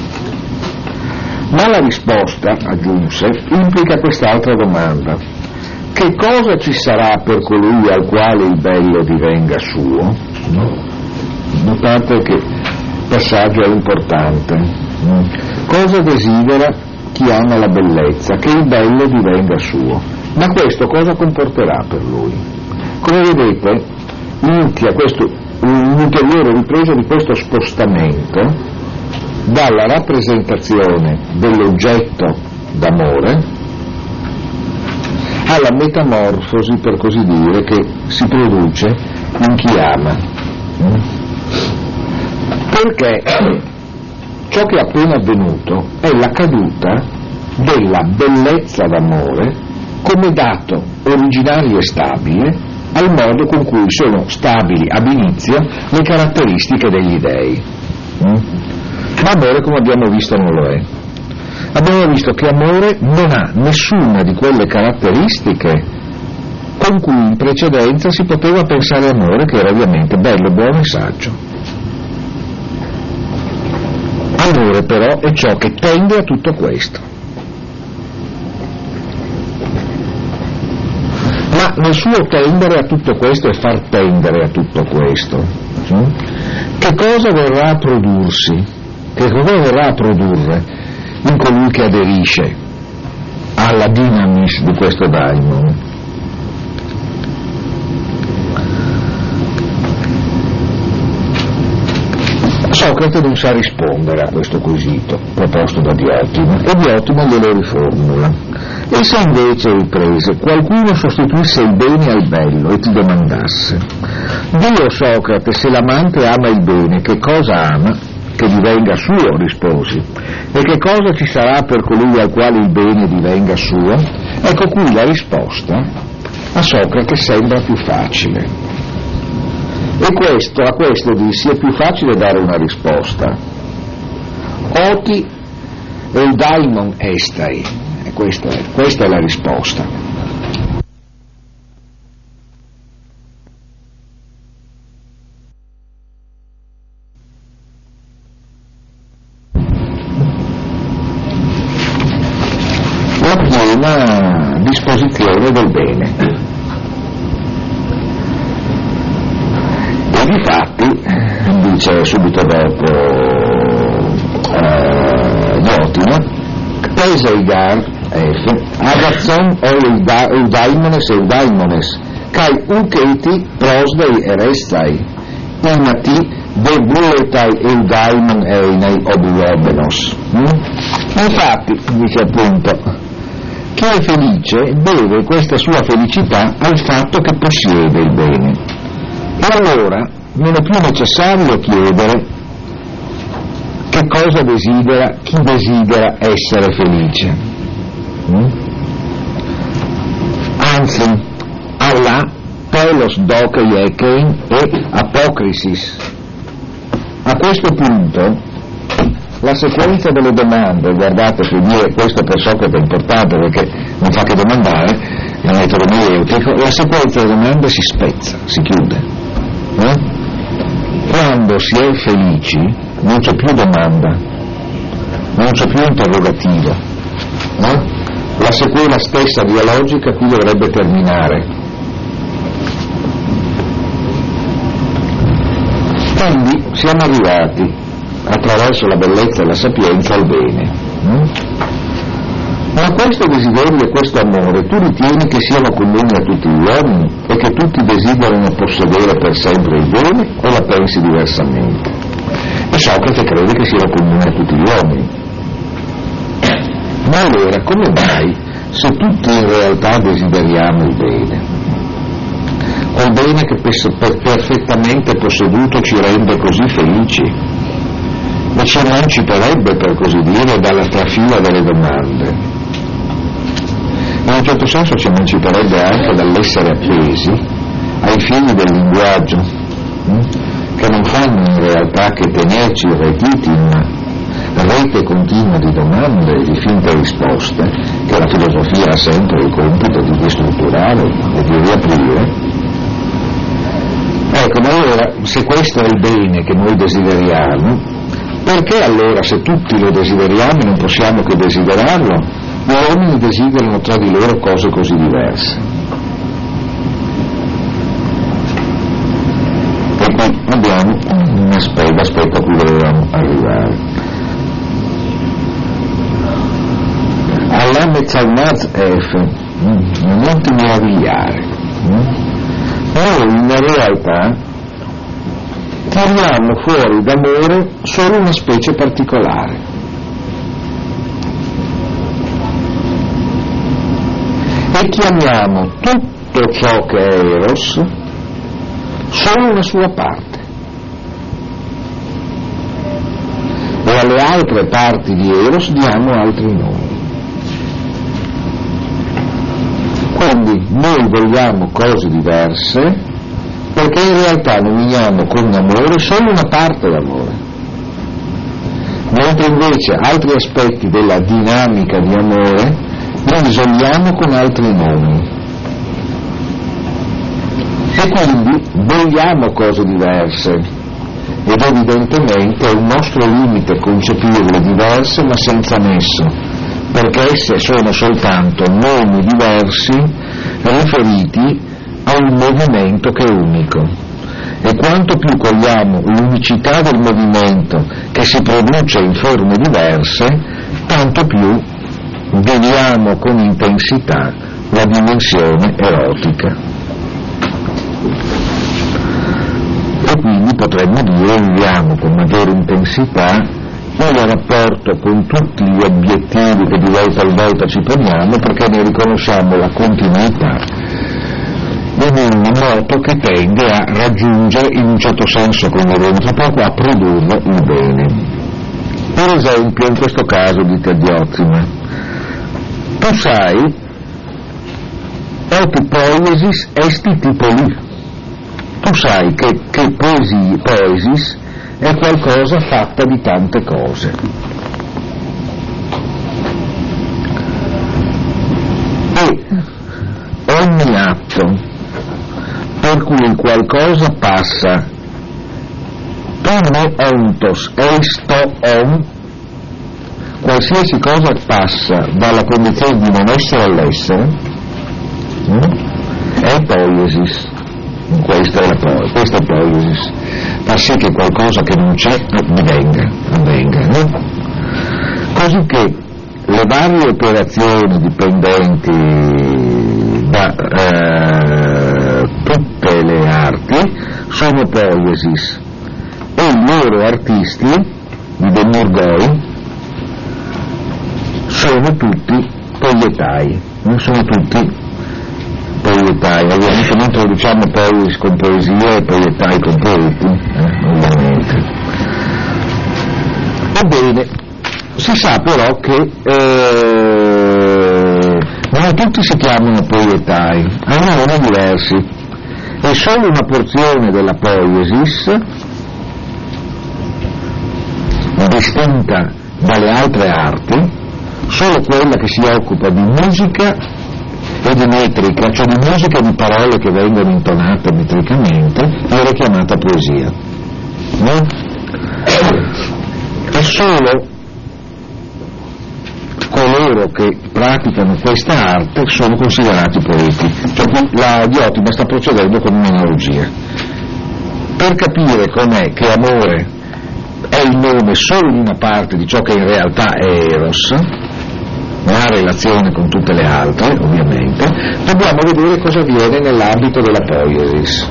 Ma la risposta, aggiunse, implica quest'altra domanda. Che cosa ci sarà per colui al quale il bello divenga suo? Notate che il passaggio è importante. Cosa desidera chi ama la bellezza? Che il bello divenga suo. Ma questo cosa comporterà per lui? Come vedete, inizia questo, un'ulteriore ripresa di questo spostamento dalla rappresentazione dell'oggetto d'amore alla metamorfosi, per così dire, che si produce in chi ama. Perché ciò che è appena avvenuto è la caduta della bellezza d'amore come dato originario e stabile al modo con cui sono stabili ab initio le caratteristiche degli dèi. Ma amore, come abbiamo visto, non lo è. Abbiamo visto che amore non ha nessuna di quelle caratteristiche con cui in precedenza si poteva pensare amore, che era ovviamente bello, buono e saggio. Amore però è ciò che tende a tutto questo. Ma nel suo tendere a tutto questo e far tendere a tutto questo, cioè, che cosa verrà a prodursi, che cosa verrà a produrre in colui che aderisce alla dinamis di questo daimon. Socrate non sa rispondere a questo quesito proposto da Diotima, e Diotima glielo riformula. E se invece, riprese, qualcuno sostituisse il bene al bello e ti domandasse: Dio, Socrate, se l'amante ama il bene, che cosa ama che divenga suo? Risposi. E che cosa ci sarà per colui al quale il bene divenga suo? Ecco qui la risposta a Socrate sembra più facile. E questo, a questo dissi, è più facile dare una risposta. Oti el daimon estai. E questa è, questa è la risposta. La prima disposizione del bene. Difatti, dice subito dopo eh, Diotima, pesa il gar, F, agazon o il daimones e il daimones, kai ukeiti prosdei e restai, imati debuletai e il daimon einei obuobenos. Infatti, dice appunto, chi è felice deve questa sua felicità al fatto che possiede il bene. E allora non è più necessario chiedere che cosa desidera chi desidera essere felice. Mm? Anzi, Allah telos dokei ekein e apocrisis. A questo punto la sequenza delle domande, guardate che dire, questo per Socrate è importante perché non fa che domandare, è un metodo mieutico, la sequenza delle domande si spezza, si chiude. Eh? Quando si è felici non c'è più domanda, non c'è più interrogativo, eh? La sequela stessa dialogica qui dovrebbe terminare. Quindi siamo arrivati attraverso la bellezza e la sapienza al bene, eh? Ma questo desiderio e questo amore tu ritieni che siano comuni a tutti gli uomini e che tutti desiderano possedere per sempre il bene, o la pensi diversamente? E Socrate crede che siano comuni a tutti gli uomini. Ma allora, come mai, se tutti in realtà desideriamo il bene, quel bene che per perfettamente posseduto ci rende così felici, e ci emanciperebbe, per così dire, dalla trafila delle domande? In un certo senso ci emanciperebbe anche dall'essere appesi ai fini del linguaggio, hm? che non fanno in realtà che tenerci retiti in una rete continua di domande e di finte risposte, che la filosofia ha sempre il compito di destrutturare e di riaprire. Ecco, ma allora, se questo è il bene che noi desideriamo, perché allora, se tutti lo desideriamo, non possiamo che desiderarlo? Gli uomini desiderano tra di loro cose così diverse. E qui abbiamo un aspetto, aspetto a cui dovevamo arrivare. Alla mezzalmaz F, non ti meravigliare. Però in realtà tiriamo fuori d'amore solo una specie particolare. E chiamiamo tutto ciò che è Eros solo una sua parte, e alle altre parti di Eros diamo altri nomi. Quindi noi vogliamo cose diverse perché in realtà nominiamo con amore solo una parte d'amore, mentre invece altri aspetti della dinamica di amore noi isoliamo con altri nomi, e quindi vogliamo cose diverse, ed evidentemente è un nostro limite concepirle diverse ma senza nesso, perché esse sono soltanto nomi diversi riferiti a un movimento che è unico, e quanto più cogliamo l'unicità del movimento che si produce in forme diverse, tanto più vediamo con intensità la dimensione erotica. E quindi potremmo dire viviamo con maggiore intensità il rapporto con tutti gli obiettivi che di volta in volta ci poniamo, perché ne riconosciamo la continuità in un moto che tende a raggiungere in un certo senso, come vedremo tra poco, a produrre il bene. Per esempio, in questo caso di Diotima, tu sai et poiesis esti tipoli, tu sai che, che poesi, poesis è qualcosa fatta di tante cose. E ogni atto per cui qualcosa passa tome ontos esto on, qualsiasi cosa passa dalla condizione di non essere all'essere, è poiesis. Questa è, la, questa è poiesis, fa sì che qualcosa che non c'è divenga, avvenga, no? Così che le varie operazioni dipendenti da eh, tutte le arti sono poiesis, e i loro artisti, i demiurgoi, sono tutti poietai, non sono tutti poietai, ovviamente non traduciamo poesis con poesia e poietai con poeti, eh, ovviamente. Ebbene, si sa però che eh, non tutti si chiamano poietai, hanno nomi diversi, e solo una porzione della poiesis, distinta dalle altre arti, solo quella che si occupa di musica e di metrica, cioè di musica e di parole che vengono intonate metricamente, era chiamata poesia, no? E solo coloro che praticano questa arte sono considerati poeti. Cioè, la Diotima sta procedendo con un'analogia per capire com'è che amore è il nome solo di una parte di ciò che in realtà è Eros, una relazione con tutte le altre, ovviamente. Dobbiamo vedere cosa avviene nell'ambito della poiesis.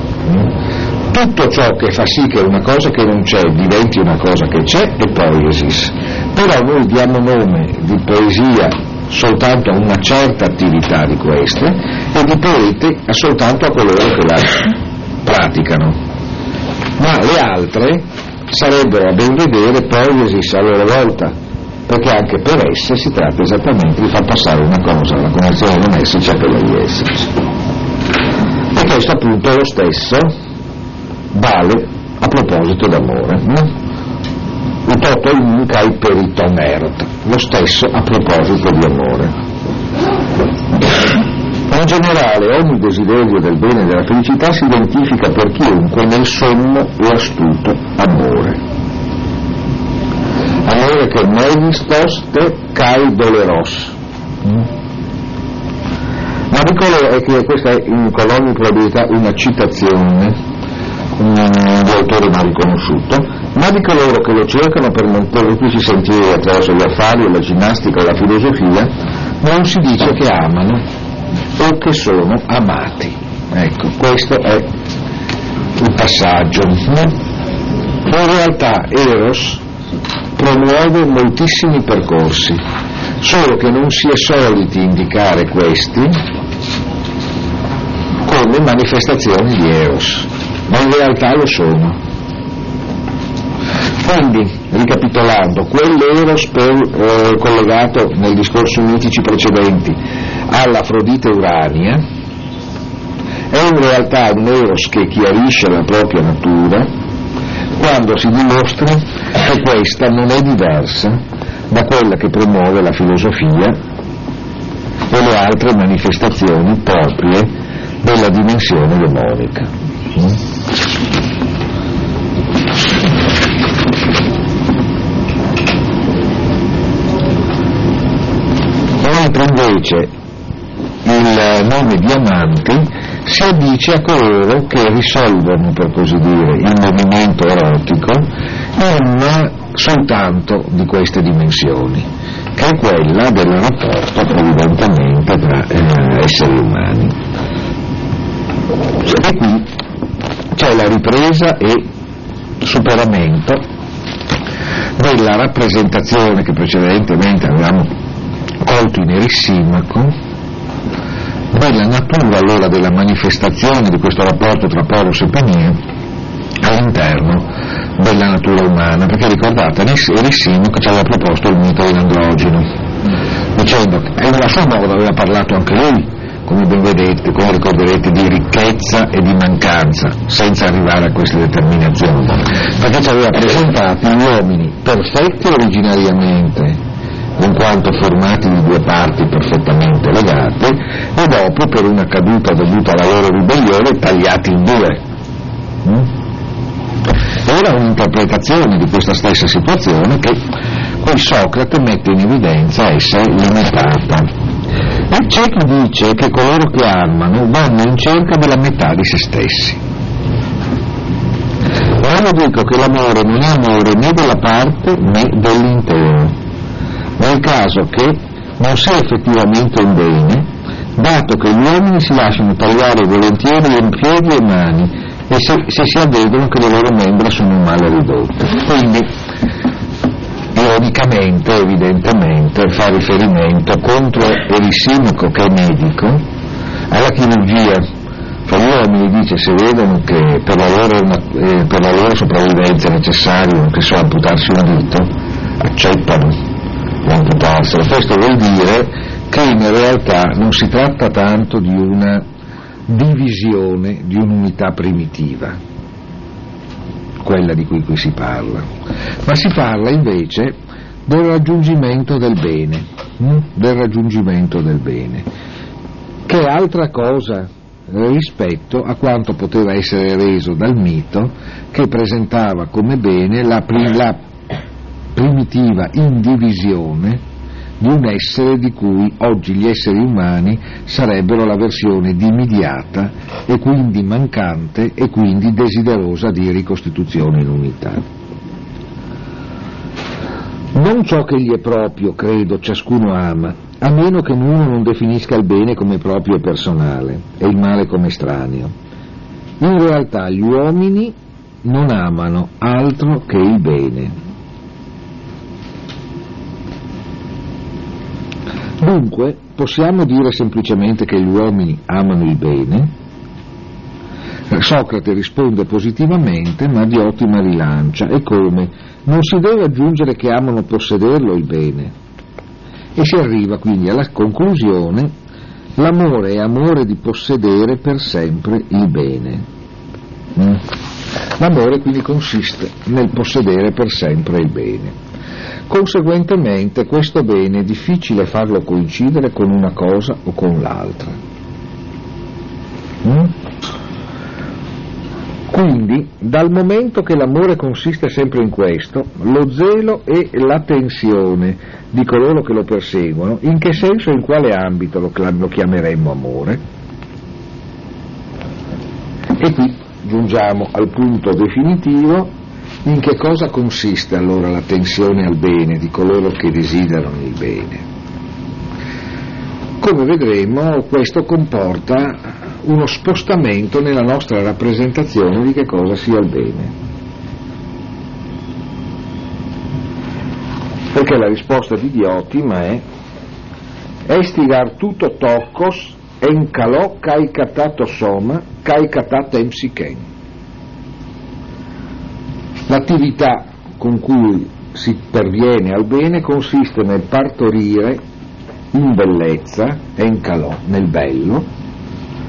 Tutto ciò che fa sì che una cosa che non c'è diventi una cosa che c'è è poiesis. Però noi diamo nome di poesia soltanto a una certa attività di queste, e di poeti a soltanto a coloro che la praticano. Ma le altre sarebbero, a ben vedere, poiesis a loro volta, perché anche per esse si tratta esattamente di far passare una cosa alla condizione di non esserci a quella di esserci. E questo appunto è lo stesso, vale a proposito d'amore, utoto in kai peritonert, lo stesso a proposito di amore. In generale ogni desiderio del bene e della felicità si identifica per chiunque nel sommo e astuto amore. Amore che megistos te kai doleros. Ma ricordo che questa è in colonne di probabilità una citazione di autore non riconosciuto, ma di coloro che lo cercano per non perdersi sentieri attraverso gli affari, la ginnastica o la filosofia, non si dice che amano o che sono amati. Ecco, questo è il passaggio. In realtà Eros promuove moltissimi percorsi, solo che non si è soliti indicare questi come manifestazioni di Eros, ma in realtà lo sono. Quindi, ricapitolando, quell'Eros per, eh, collegato nei discorsi mitici precedenti all'Afrodite Urania è in realtà un Eros che chiarisce la propria natura quando si dimostra che questa non è diversa da quella che promuove la filosofia e le altre manifestazioni proprie della dimensione demonica. Mentre invece il nome di amanti si addice a coloro che risolvono, per così dire, il movimento erotico non soltanto di queste dimensioni, che è quella del rapporto prevalentemente tra eh, esseri umani. E qui c'è la ripresa e superamento della rappresentazione che precedentemente avevamo colto in Erissimaco della natura allora della manifestazione di questo rapporto tra Poros e Penia all'interno della natura umana, perché ricordate Erissimaco ci aveva proposto il mito dell'androgeno, dicendo che nella sua moda aveva parlato anche lui, come ben vedete, come ricorderete, di ricchezza e di mancanza, senza arrivare a queste determinazioni, perché ci aveva presentato gli uomini perfetti originariamente, in quanto formati di due parti perfettamente legate, e dopo, per una caduta dovuta alla loro ribellione, tagliati in due. Mm? Era un'interpretazione di questa stessa situazione che poi Socrate mette in evidenza essere limitata. E c'è chi dice che coloro che amano vanno in cerca della metà di se stessi. Ma io dico che l'amore non è amore né della parte né dell'intero, nel caso che non sia effettivamente un bene, dato che gli uomini si lasciano tagliare volentieri in piedi e mani e se, se si avvedono che le loro membra sono male ridotte. Quindi, ironicamente, evidentemente, fa riferimento contro Erissimaco, che è medico, alla chirurgia. Fra gli uomini dice, se vedono che per la loro, eh, per la loro sopravvivenza è necessario, che so, amputarsi un dito, accettano. Questo vuol dire che in realtà non si tratta tanto di una divisione, di un'unità primitiva, quella di cui qui si parla, ma si parla invece del raggiungimento del bene, del raggiungimento del bene, che è altra cosa rispetto a quanto poteva essere reso dal mito, che presentava come bene la prima primitiva indivisione di un essere di cui oggi gli esseri umani sarebbero la versione dimidiata e quindi mancante e quindi desiderosa di ricostituzione in unità. Non ciò che gli è proprio, credo, ciascuno ama, a meno che uno non definisca il bene come proprio e personale e il male come estraneo. In realtà gli uomini non amano altro che il bene. Dunque, possiamo dire semplicemente che gli uomini amano il bene? Socrate risponde positivamente, ma Diotima rilancia. E come? Non si deve aggiungere che amano possederlo il bene. E si arriva quindi alla conclusione: l'amore è amore di possedere per sempre il bene. L'amore quindi consiste nel possedere per sempre il bene. Conseguentemente questo bene è difficile farlo coincidere con una cosa o con l'altra. Mm? Quindi, dal momento che l'amore consiste sempre in questo, lo zelo e l'attenzione di coloro che lo perseguono, in che senso e in quale ambito lo, lo chiameremmo amore? E qui giungiamo al punto definitivo. In che cosa consiste allora l'attenzione al bene di coloro che desiderano il bene? Come vedremo, questo comporta uno spostamento nella nostra rappresentazione di che cosa sia il bene. Perché la risposta di Diotima è «Estigar tutto tocos en calò kai catato soma kai catata em psichen». L'attività con cui si perviene al bene consiste nel partorire in bellezza e in calò, nel bello,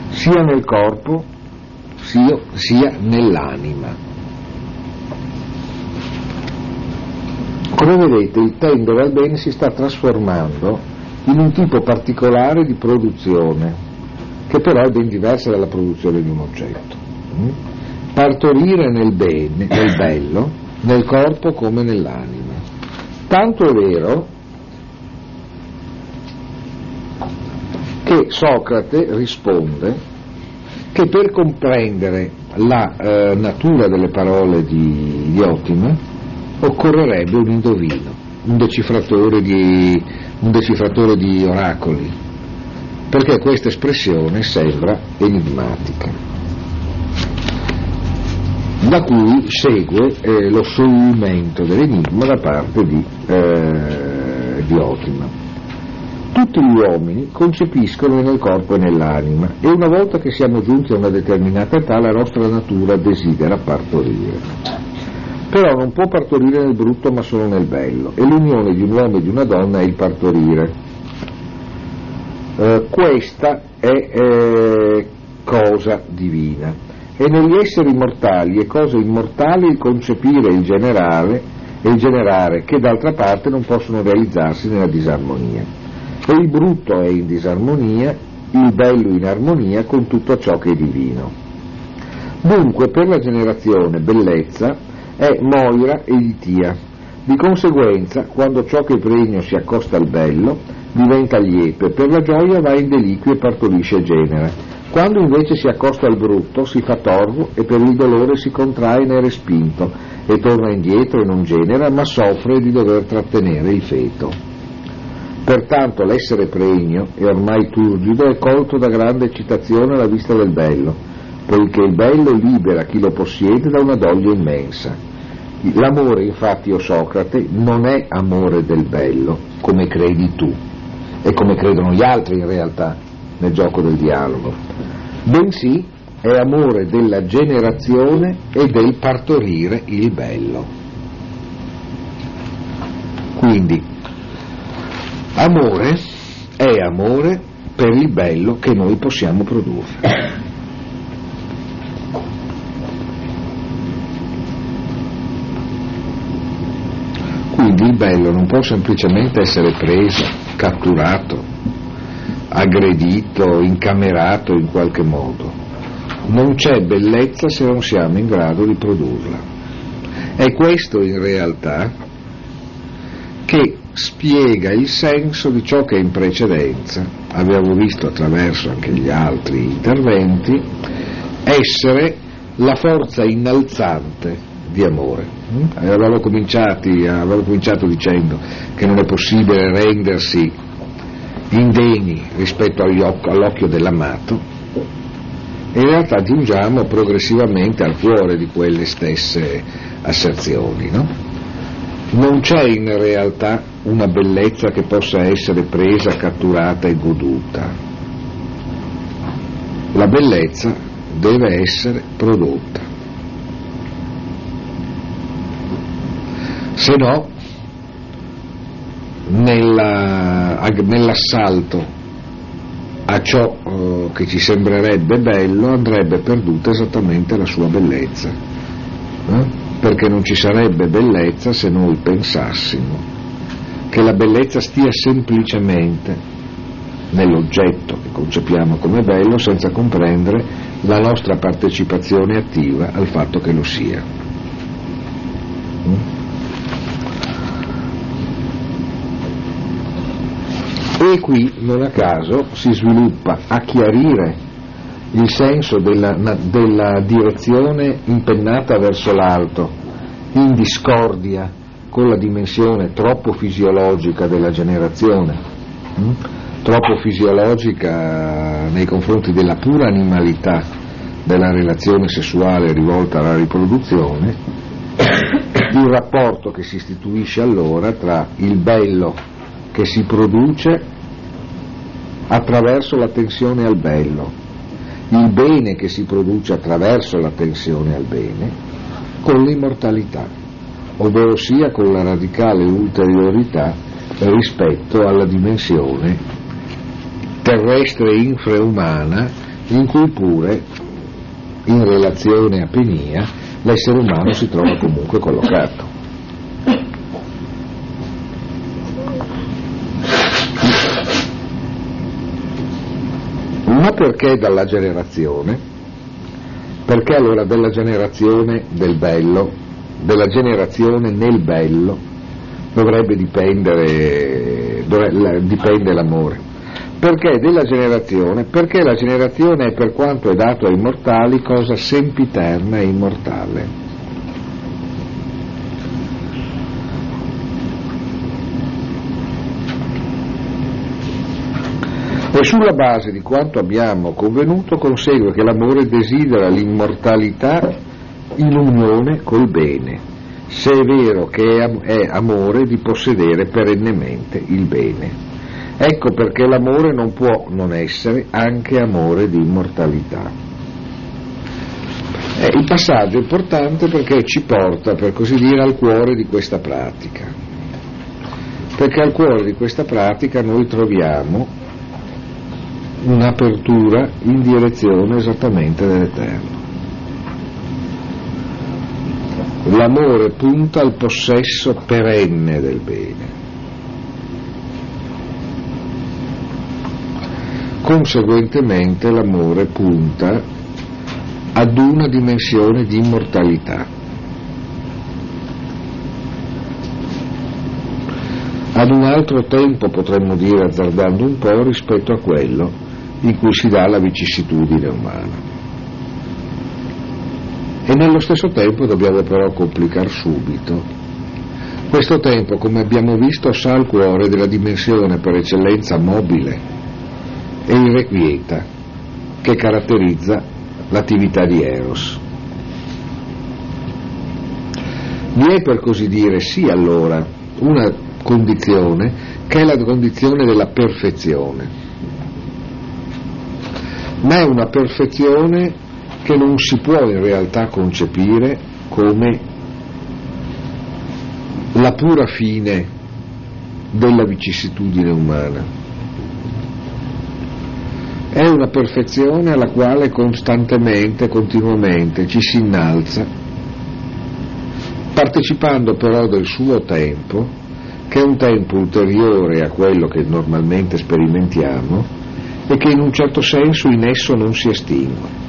sia nel corpo sia, sia nell'anima. Come vedete, il tendere al bene si sta trasformando in un tipo particolare di produzione, che però è ben diversa dalla produzione di un oggetto. Partorire nel bene, nel bello, nel corpo come nell'anima. Tanto è vero che Socrate risponde che per comprendere la eh, natura delle parole di Diotima occorrerebbe un indovino, un decifratore di, un decifratore di oracoli, perché questa espressione sembra enigmatica. Da cui segue eh, lo scioglimento dell'enigma da parte di eh, Diotima. Tutti gli uomini concepiscono nel corpo e nell'anima, e una volta che siamo giunti a una determinata età la nostra natura desidera partorire. Però non può partorire nel brutto ma solo nel bello, e l'unione di un uomo e di una donna è il partorire. Eh, questa è eh, cosa divina, e negli esseri mortali e cose immortali il concepire e il generare, e il generare che d'altra parte non possono realizzarsi nella disarmonia. E il brutto è in disarmonia, il bello in armonia con tutto ciò che è divino. Dunque per la generazione bellezza è Moira e Litia, di conseguenza quando ciò che pregno si accosta al bello diventa liepe, per la gioia va in deliquio e partorisce genere, quando invece si accosta al brutto si fa torvo e per il dolore si contrae e ne è respinto, e torna indietro e non genera ma soffre di dover trattenere il feto. Pertanto l'essere pregno e ormai turgido è colto da grande eccitazione alla vista del bello, poiché il bello libera chi lo possiede da una doglia immensa. L'amore, infatti, o Socrate, non è amore del bello, come credi tu, e come credono gli altri in realtà nel gioco del dialogo, bensì è amore della generazione e del partorire il bello. Quindi, amore è amore per il bello che noi possiamo produrre. Quindi il bello non può semplicemente essere preso, catturato, aggredito, incamerato in qualche modo. Non c'è bellezza se non siamo in grado di produrla. È questo in realtà che spiega il senso di ciò che in precedenza abbiamo visto attraverso anche gli altri interventi essere la forza innalzante di amore. Avevamo cominciati, avevamo cominciato dicendo che non è possibile rendersi indegni rispetto all'occhio dell'amato, e in realtà giungiamo progressivamente al cuore di quelle stesse asserzioni, no? Non c'è in realtà una bellezza che possa essere presa, catturata e goduta. La bellezza deve essere prodotta. Se no, nella, nell'assalto a ciò eh, che ci sembrerebbe bello andrebbe perduta esattamente la sua bellezza. Eh? Perché non ci sarebbe bellezza se noi pensassimo che la bellezza stia semplicemente nell'oggetto che concepiamo come bello, senza comprendere la nostra partecipazione attiva al fatto che lo sia. E qui, non a caso, si sviluppa a chiarire il senso della, della direzione impennata verso l'alto, in discordia con la dimensione troppo fisiologica della generazione, mh? troppo fisiologica nei confronti della pura animalità della relazione sessuale rivolta alla riproduzione, il rapporto che si istituisce allora tra il bello che si produce attraverso l'attenzione al bello, il bene che si produce attraverso l'attenzione al bene, con l'immortalità, ovvero sia con la radicale ulteriorità rispetto alla dimensione terrestre e infraumana in cui pure, in relazione a Penia, l'essere umano si trova comunque collocato. Ma perché dalla generazione? Perché allora della generazione del bello, della generazione nel bello, dovrebbe dipendere, dovrebbe, dipende l'amore? perché della generazione, perché la generazione è per quanto è dato ai mortali cosa sempiterna e immortale. E sulla base di quanto abbiamo convenuto consegue che l'amore desidera l'immortalità in unione col bene, se è vero che è amore di possedere perennemente il bene. Ecco perché l'amore non può non essere anche amore di immortalità. È il passaggio importante perché ci porta, per così dire, al cuore di questa pratica. Perché al cuore di questa pratica noi troviamo un'apertura in direzione esattamente dell'Eterno. L'amore punta al possesso perenne del bene. Conseguentemente l'amore punta ad una dimensione di immortalità, ad un altro tempo, potremmo dire, azzardando un po', rispetto a quello in cui si dà la vicissitudine umana. E nello stesso tempo dobbiamo però complicare subito. Questo tempo, come abbiamo visto, sa al cuore della dimensione per eccellenza mobile e irrequieta che caratterizza l'attività di Eros. Vi è, per così dire, sì allora una condizione che è la condizione della perfezione, ma è una perfezione che non si può in realtà concepire come la pura fine della vicissitudine umana. È una perfezione alla quale costantemente, continuamente ci si innalza, partecipando però del suo tempo, che è un tempo ulteriore a quello che normalmente sperimentiamo, e che in un certo senso in esso non si estingue.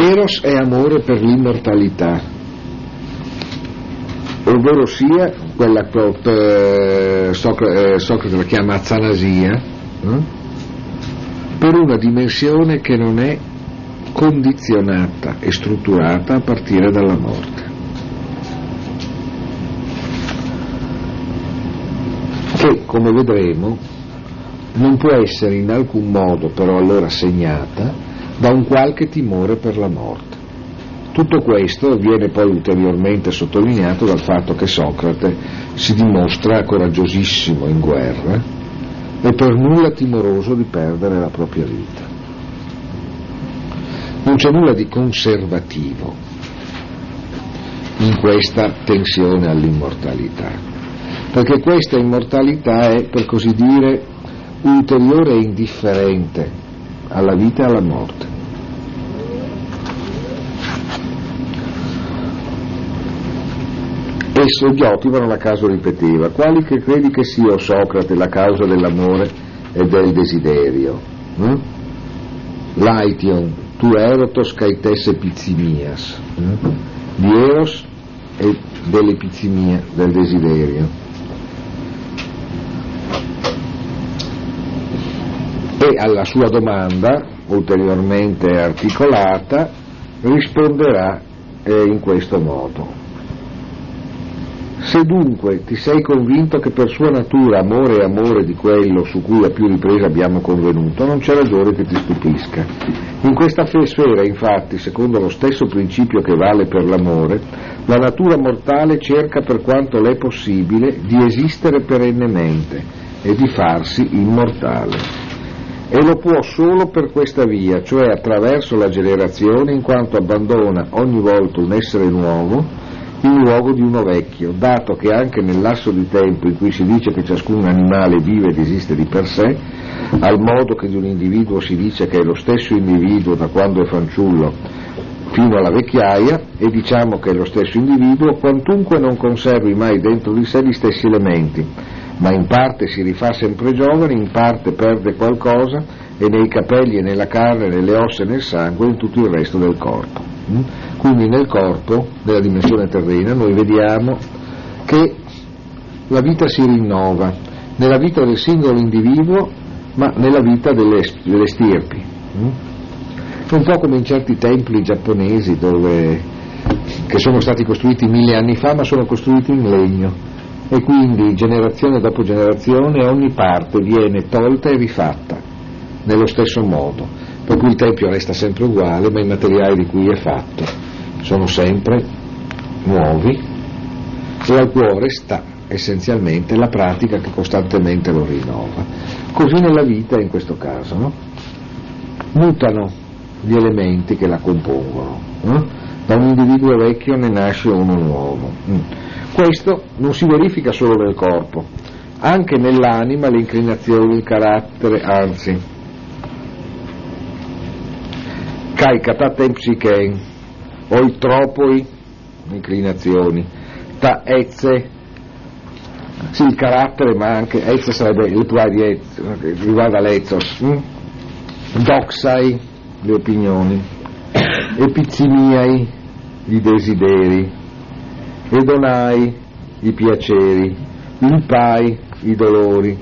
Eros è amore per l'immortalità, ovvero sia quella che eh, Socrate, eh, Socrate la chiama athanasia, eh? per una dimensione che non è condizionata e strutturata a partire dalla morte, che, come vedremo, non può essere in alcun modo però allora segnata da un qualche timore per la morte. Tutto questo viene poi ulteriormente sottolineato dal fatto che Socrate si dimostra coraggiosissimo in guerra e per nulla timoroso di perdere la propria vita. Non c'è nulla di conservativo in questa tensione all'immortalità, perché questa immortalità è, per così dire, ulteriore e indifferente alla vita e alla morte. Esso Diotima non a caso ripeteva: quali che credi che sia, Socrate, la causa dell'amore e del desiderio? Mm? Laition, tu erotos caites epizimias, mm? di Eros e dell'epizimia, del desiderio. E alla sua domanda, ulteriormente articolata, risponderà eh, in questo modo: se dunque ti sei convinto che per sua natura amore è amore di quello su cui a più riprese abbiamo convenuto, non c'è ragione che ti stupisca. In questa sfera, infatti, secondo lo stesso principio che vale per l'amore, la natura mortale cerca per quanto le è possibile di esistere perennemente e di farsi immortale. E lo può solo per questa via, cioè attraverso la generazione, in quanto abbandona ogni volta un essere nuovo in luogo di uno vecchio, dato che anche nel lasso di tempo in cui si dice che ciascun animale vive ed esiste di per sé, al modo che di un individuo si dice che è lo stesso individuo da quando è fanciullo fino alla vecchiaia, e diciamo che è lo stesso individuo quantunque non conservi mai dentro di sé gli stessi elementi, ma in parte si rifà sempre giovane, in parte perde qualcosa, e nei capelli, e nella carne, nelle ossa, nel sangue, e in tutto il resto del corpo. Quindi nel corpo, nella dimensione terrena, noi vediamo che la vita si rinnova nella vita del singolo individuo, ma nella vita delle, delle stirpi. Un po' come in certi templi giapponesi dove, che sono stati costruiti mille anni fa, ma sono costruiti in legno, e quindi generazione dopo generazione ogni parte viene tolta e rifatta nello stesso modo, per cui il tempio resta sempre uguale, ma i materiali di cui è fatto sono sempre nuovi, e al cuore sta essenzialmente la pratica che costantemente lo rinnova. Così nella vita, in questo caso, no? Mutano gli elementi che la compongono, no? Da un individuo vecchio ne nasce uno nuovo. Mm. Questo non si verifica solo nel corpo, anche nell'anima, le inclinazioni, il carattere, anzi, kai kataten psyche, oi tropoi, inclinazioni, ta etze, sì, il carattere, ma anche etze sarebbe il plurale che riguarda l'ethos, mm? doxai, le opinioni, epizimiai, i desideri, edonai, i piaceri, ilpai, i dolori,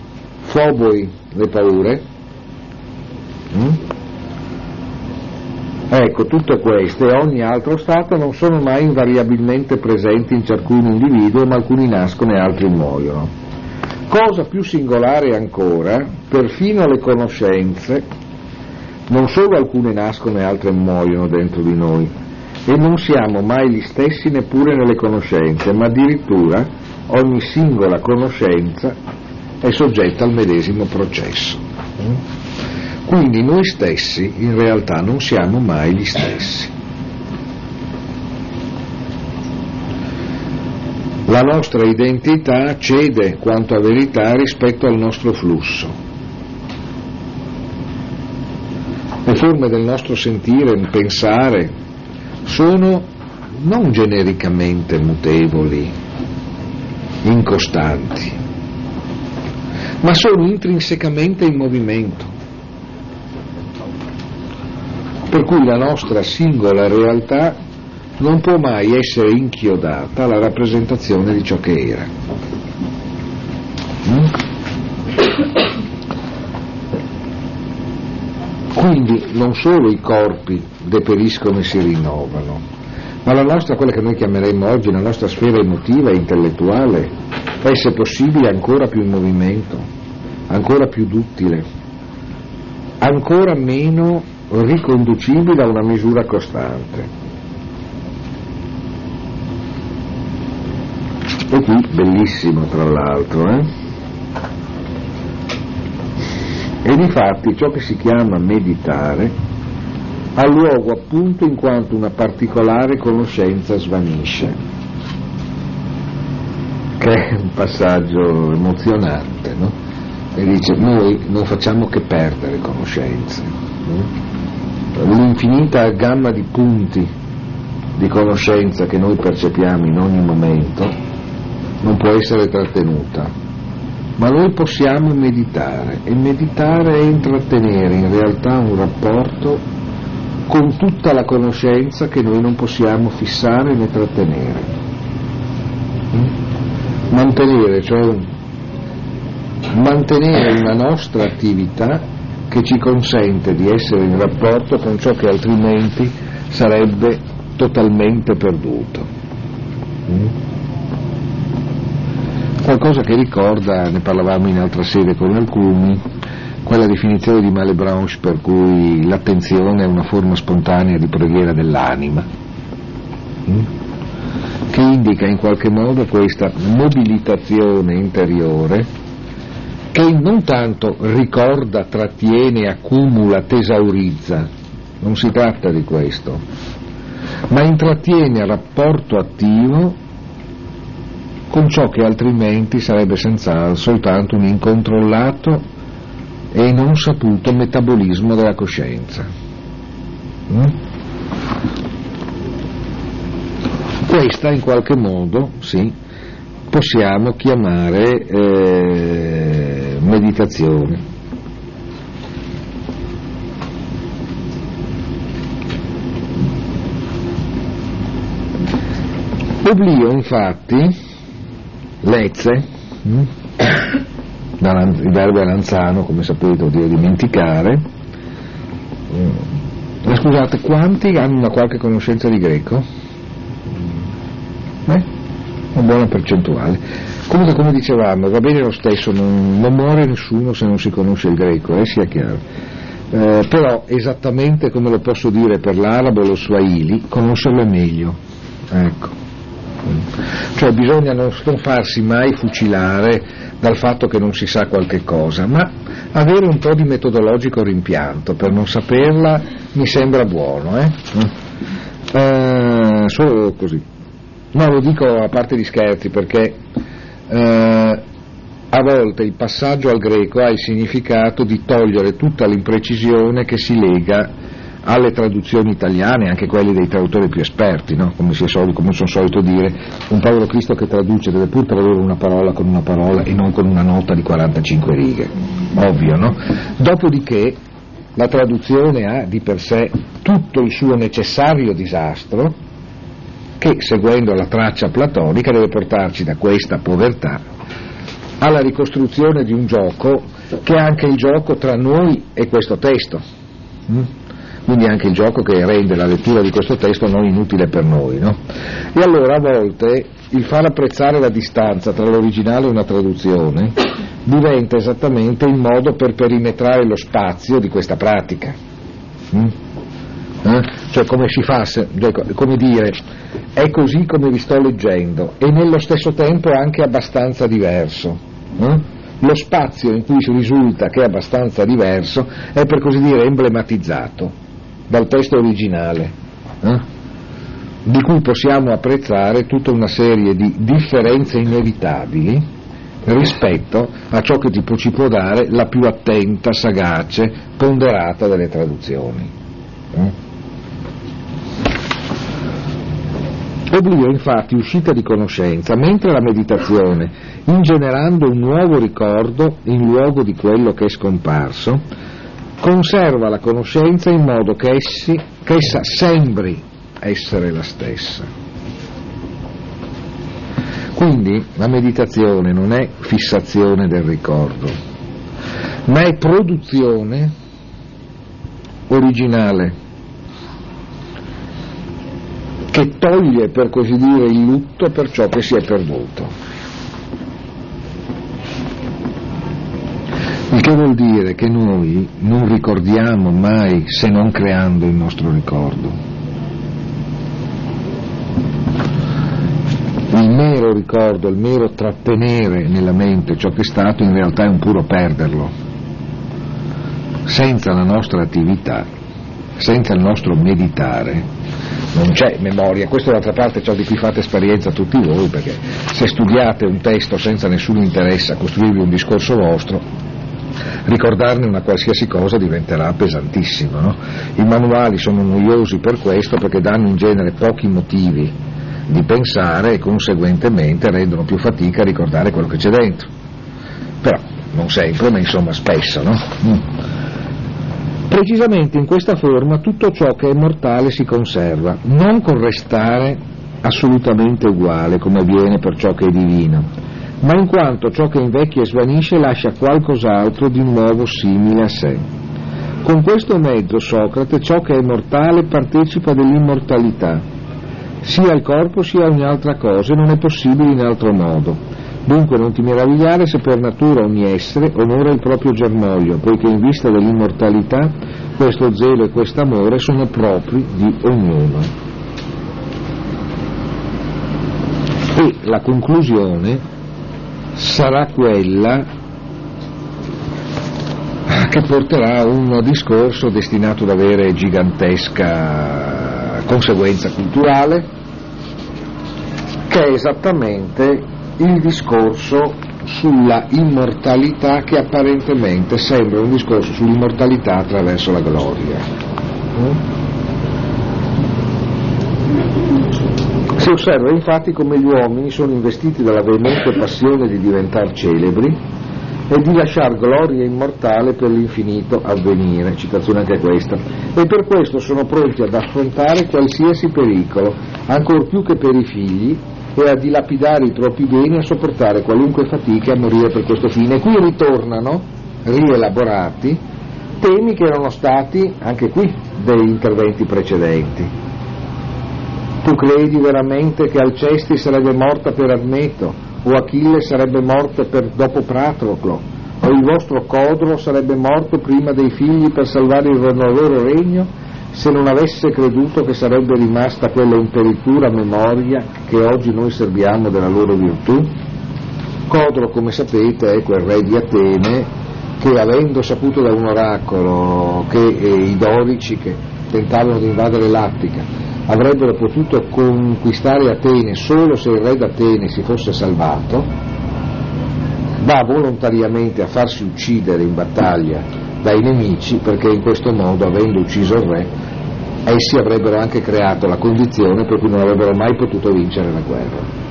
phoboi, le paure. Mm? Ecco, tutte queste e ogni altro stato non sono mai invariabilmente presenti in ciascun individuo, ma alcuni nascono e altri muoiono. Cosa più singolare ancora, perfino le conoscenze, non solo alcune nascono e altre muoiono dentro di noi, e non siamo mai gli stessi neppure nelle conoscenze, ma addirittura ogni singola conoscenza è soggetta al medesimo processo. Quindi noi stessi in realtà non siamo mai gli stessi. La nostra identità cede quanto a verità rispetto al nostro flusso. Le forme del nostro sentire e pensare sono non genericamente mutevoli, incostanti, ma sono intrinsecamente in movimento, per cui la nostra singola realtà non può mai essere inchiodata alla rappresentazione di ciò che era. Quindi non solo i corpi deperiscono e si rinnovano, ma la nostra, quella che noi chiameremmo oggi la nostra sfera emotiva e intellettuale, è, se possibile, ancora più in movimento, ancora più duttile, ancora meno riconducibile a una misura costante. E qui, bellissimo tra l'altro, eh? E difatti ciò che si chiama meditare ha luogo appunto in quanto una particolare conoscenza svanisce, che è un passaggio emozionante, no? E dice, noi non facciamo che perdere conoscenze, no? L'infinita gamma di punti di conoscenza che noi percepiamo in ogni momento non può essere trattenuta. Ma noi possiamo meditare, e meditare è intrattenere in realtà un rapporto con tutta la conoscenza che noi non possiamo fissare né trattenere. Mantenere, cioè mantenere una nostra attività che ci consente di essere in rapporto con ciò che altrimenti sarebbe totalmente perduto. Qualcosa che ricorda, ne parlavamo in altra sede con alcuni, quella definizione di Malebranche per cui l'attenzione è una forma spontanea di preghiera dell'anima, che indica in qualche modo questa mobilitazione interiore che non tanto ricorda, trattiene, accumula, tesaurizza, non si tratta di questo, ma intrattiene rapporto attivo con ciò che altrimenti sarebbe senz'altro soltanto un incontrollato e non saputo metabolismo della coscienza. Mm? Questa in qualche modo, sì, possiamo chiamare eh, meditazione. Oblio, infatti, lezze, mh? Il verbo è lanzano, come sapete, vuol dire dimenticare. Ma scusate, quanti hanno una qualche conoscenza di greco? Beh, una buona percentuale. Comunque, come dicevamo, va bene lo stesso, non, non muore nessuno se non si conosce il greco, eh, sia chiaro. Eh, però, esattamente come lo posso dire per l'arabo e lo swahili, conoscerlo è meglio, ecco. Cioè bisogna non farsi mai fucilare dal fatto che non si sa qualche cosa, ma avere un po' di metodologico rimpianto per non saperla mi sembra buono, eh? Eh, solo così. No, lo dico a parte gli scherzi, perché eh, a volte il passaggio al greco ha il significato di togliere tutta l'imprecisione che si lega alle traduzioni italiane, anche quelli dei traduttori più esperti, no? Come, si è solito, come sono solito dire, un Paolo Cristo che traduce deve pur tradurre una parola con una parola e non con una nota di quarantacinque righe, ovvio, no? Dopodiché la traduzione ha di per sé tutto il suo necessario disastro che, seguendo la traccia platonica, deve portarci da questa povertà alla ricostruzione di un gioco che è anche il gioco tra noi e questo testo. Mm? Quindi anche il gioco che rende la lettura di questo testo non inutile per noi, no? E allora a volte il far apprezzare la distanza tra l'originale e una traduzione diventa esattamente il modo per perimetrare lo spazio di questa pratica. Mm? Eh? Cioè come si fa, se, come dire, è così come vi sto leggendo e nello stesso tempo anche abbastanza diverso. Eh? Lo spazio in cui si risulta che è abbastanza diverso è per così dire emblematizzato dal testo originale, eh? Di cui possiamo apprezzare tutta una serie di differenze inevitabili rispetto a ciò che ci può dare la più attenta, sagace, ponderata delle traduzioni. Eh? Oblio, infatti, uscita di conoscenza, mentre la meditazione, ingenerando un nuovo ricordo in luogo di quello che è scomparso, conserva la conoscenza in modo che, essi, che essa sembri essere la stessa. Quindi la meditazione non è fissazione del ricordo, ma è produzione originale che toglie, per così dire, il lutto per ciò che si è perduto. Il che vuol dire che noi non ricordiamo mai se non creando il nostro ricordo. Il mero ricordo, il mero trattenere nella mente ciò che è stato, in realtà è un puro perderlo. Senza la nostra attività, senza il nostro meditare, non c'è memoria. Questo d'altra parte ciò di cui fate esperienza tutti voi, perché se studiate un testo senza nessun interesse a costruirvi un discorso vostro, ricordarne una qualsiasi cosa diventerà pesantissimo, no? I manuali sono noiosi per questo, perché danno in genere pochi motivi di pensare e conseguentemente rendono più fatica a ricordare quello che c'è dentro. Però non sempre, ma insomma spesso, no? Precisamente in questa forma tutto ciò che è mortale si conserva, non con restare assolutamente uguale come avviene per ciò che è divino, ma in quanto ciò che invecchia e svanisce lascia qualcos'altro di nuovo simile a sé. Con questo mezzo, Socrate, ciò che è mortale partecipa dell'immortalità, sia il corpo sia ogni altra cosa, e non è possibile in altro modo. Dunque non ti meravigliare se per natura ogni essere onora il proprio germoglio, poiché in vista dell'immortalità questo zelo e quest'amore sono propri di ognuno. E la conclusione sarà quella che porterà a un discorso destinato ad avere gigantesca conseguenza culturale, che è esattamente il discorso sulla immortalità, che apparentemente sembra un discorso sull'immortalità attraverso la gloria. Si osserva infatti come gli uomini sono investiti dalla veemente passione di diventare celebri e di lasciar gloria immortale per l'infinito avvenire, citazione anche questa, e per questo sono pronti ad affrontare qualsiasi pericolo, ancor più che per i figli, e a dilapidare i propri beni, a sopportare qualunque fatica, a morire per questo fine. E qui ritornano, rielaborati, temi che erano stati, anche qui, degli interventi precedenti. Tu credi veramente che Alcesti sarebbe morta per Admeto, o Achille sarebbe morta per dopo Pratroclo, o il vostro Codro sarebbe morto prima dei figli per salvare il loro regno, se non avesse creduto che sarebbe rimasta quella imperitura memoria che oggi noi serviamo della loro virtù? Codro, come sapete, è quel re di Atene che, avendo saputo da un oracolo che i dorici che tentavano di invadere l'Attica avrebbero potuto conquistare Atene solo se il re d'Atene si fosse salvato, va volontariamente a farsi uccidere in battaglia dai nemici, perché in questo modo, avendo ucciso il re, essi avrebbero anche creato la condizione per cui non avrebbero mai potuto vincere la guerra.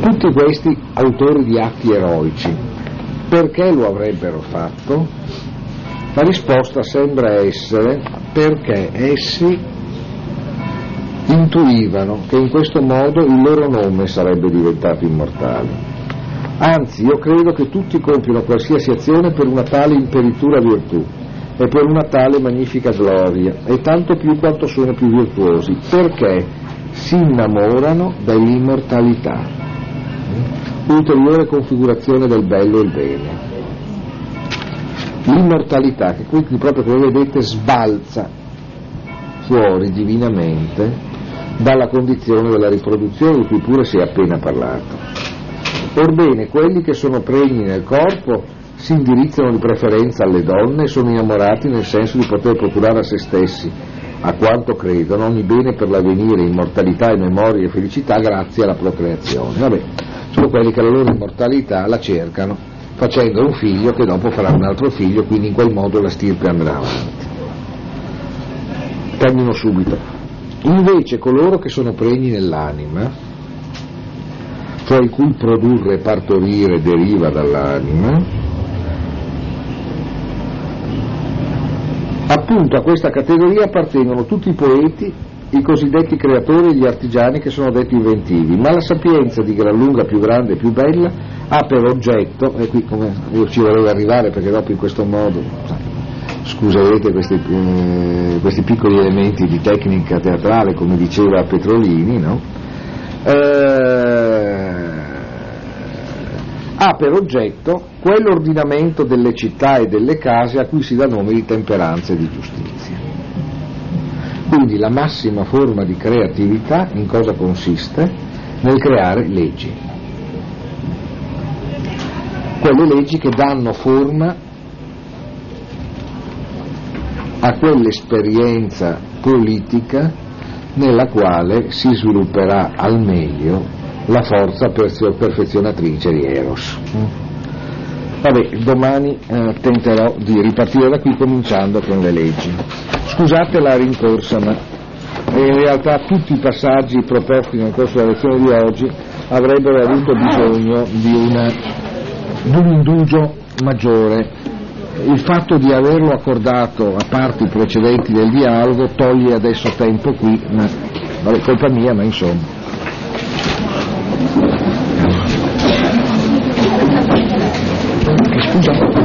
Tutti questi autori di atti eroici, perché lo avrebbero fatto? La risposta sembra essere perché essi intuivano che in questo modo il loro nome sarebbe diventato immortale. Anzi, io credo che tutti compiono qualsiasi azione per una tale imperitura virtù e per una tale magnifica gloria, e tanto più quanto sono più virtuosi, perché si innamorano dell'immortalità, ulteriore configurazione del bello e il bene. L'immortalità, che quindi proprio, come vedete, sbalza fuori divinamente dalla condizione della riproduzione di cui pure si è appena parlato. Orbene, quelli che sono pregni nel corpo si indirizzano di preferenza alle donne e sono innamorati nel senso di poter procurare a se stessi, a quanto credono, ogni bene per l'avvenire, immortalità e memoria e felicità grazie alla procreazione. Vabbè, sono quelli che la loro immortalità la cercano facendo un figlio che dopo farà un altro figlio, quindi in quel modo la stirpe andrà avanti. Cammino subito. Invece coloro che sono pregni nell'anima, cioè il cui produrre e partorire deriva dall'anima, appunto a questa categoria appartengono tutti i poeti, i cosiddetti creatori e gli artigiani che sono detti inventivi, ma la sapienza di gran lunga più grande e più bella ha per oggetto, e qui come io ci volevo arrivare perché dopo in questo modo... Scuserete questi, eh, questi piccoli elementi di tecnica teatrale, come diceva Petrolini, no? Eh, ha per oggetto quell'ordinamento delle città e delle case a cui si dà nome di temperanza e di giustizia. Quindi la massima forma di creatività in cosa consiste? Nel creare leggi. Quelle leggi che danno forma a quell'esperienza politica nella quale si svilupperà al meglio la forza perfezionatrice di Eros. Vabbè, domani eh, tenterò di ripartire da qui cominciando con le leggi. Scusate la rincorsa, ma in realtà tutti i passaggi proposti nel corso della lezione di oggi avrebbero avuto bisogno di, una, di un indugio maggiore. Il fatto di averlo accordato a parti precedenti del dialogo toglie adesso tempo qui, ma vabbè, colpa mia, ma insomma. Scusa.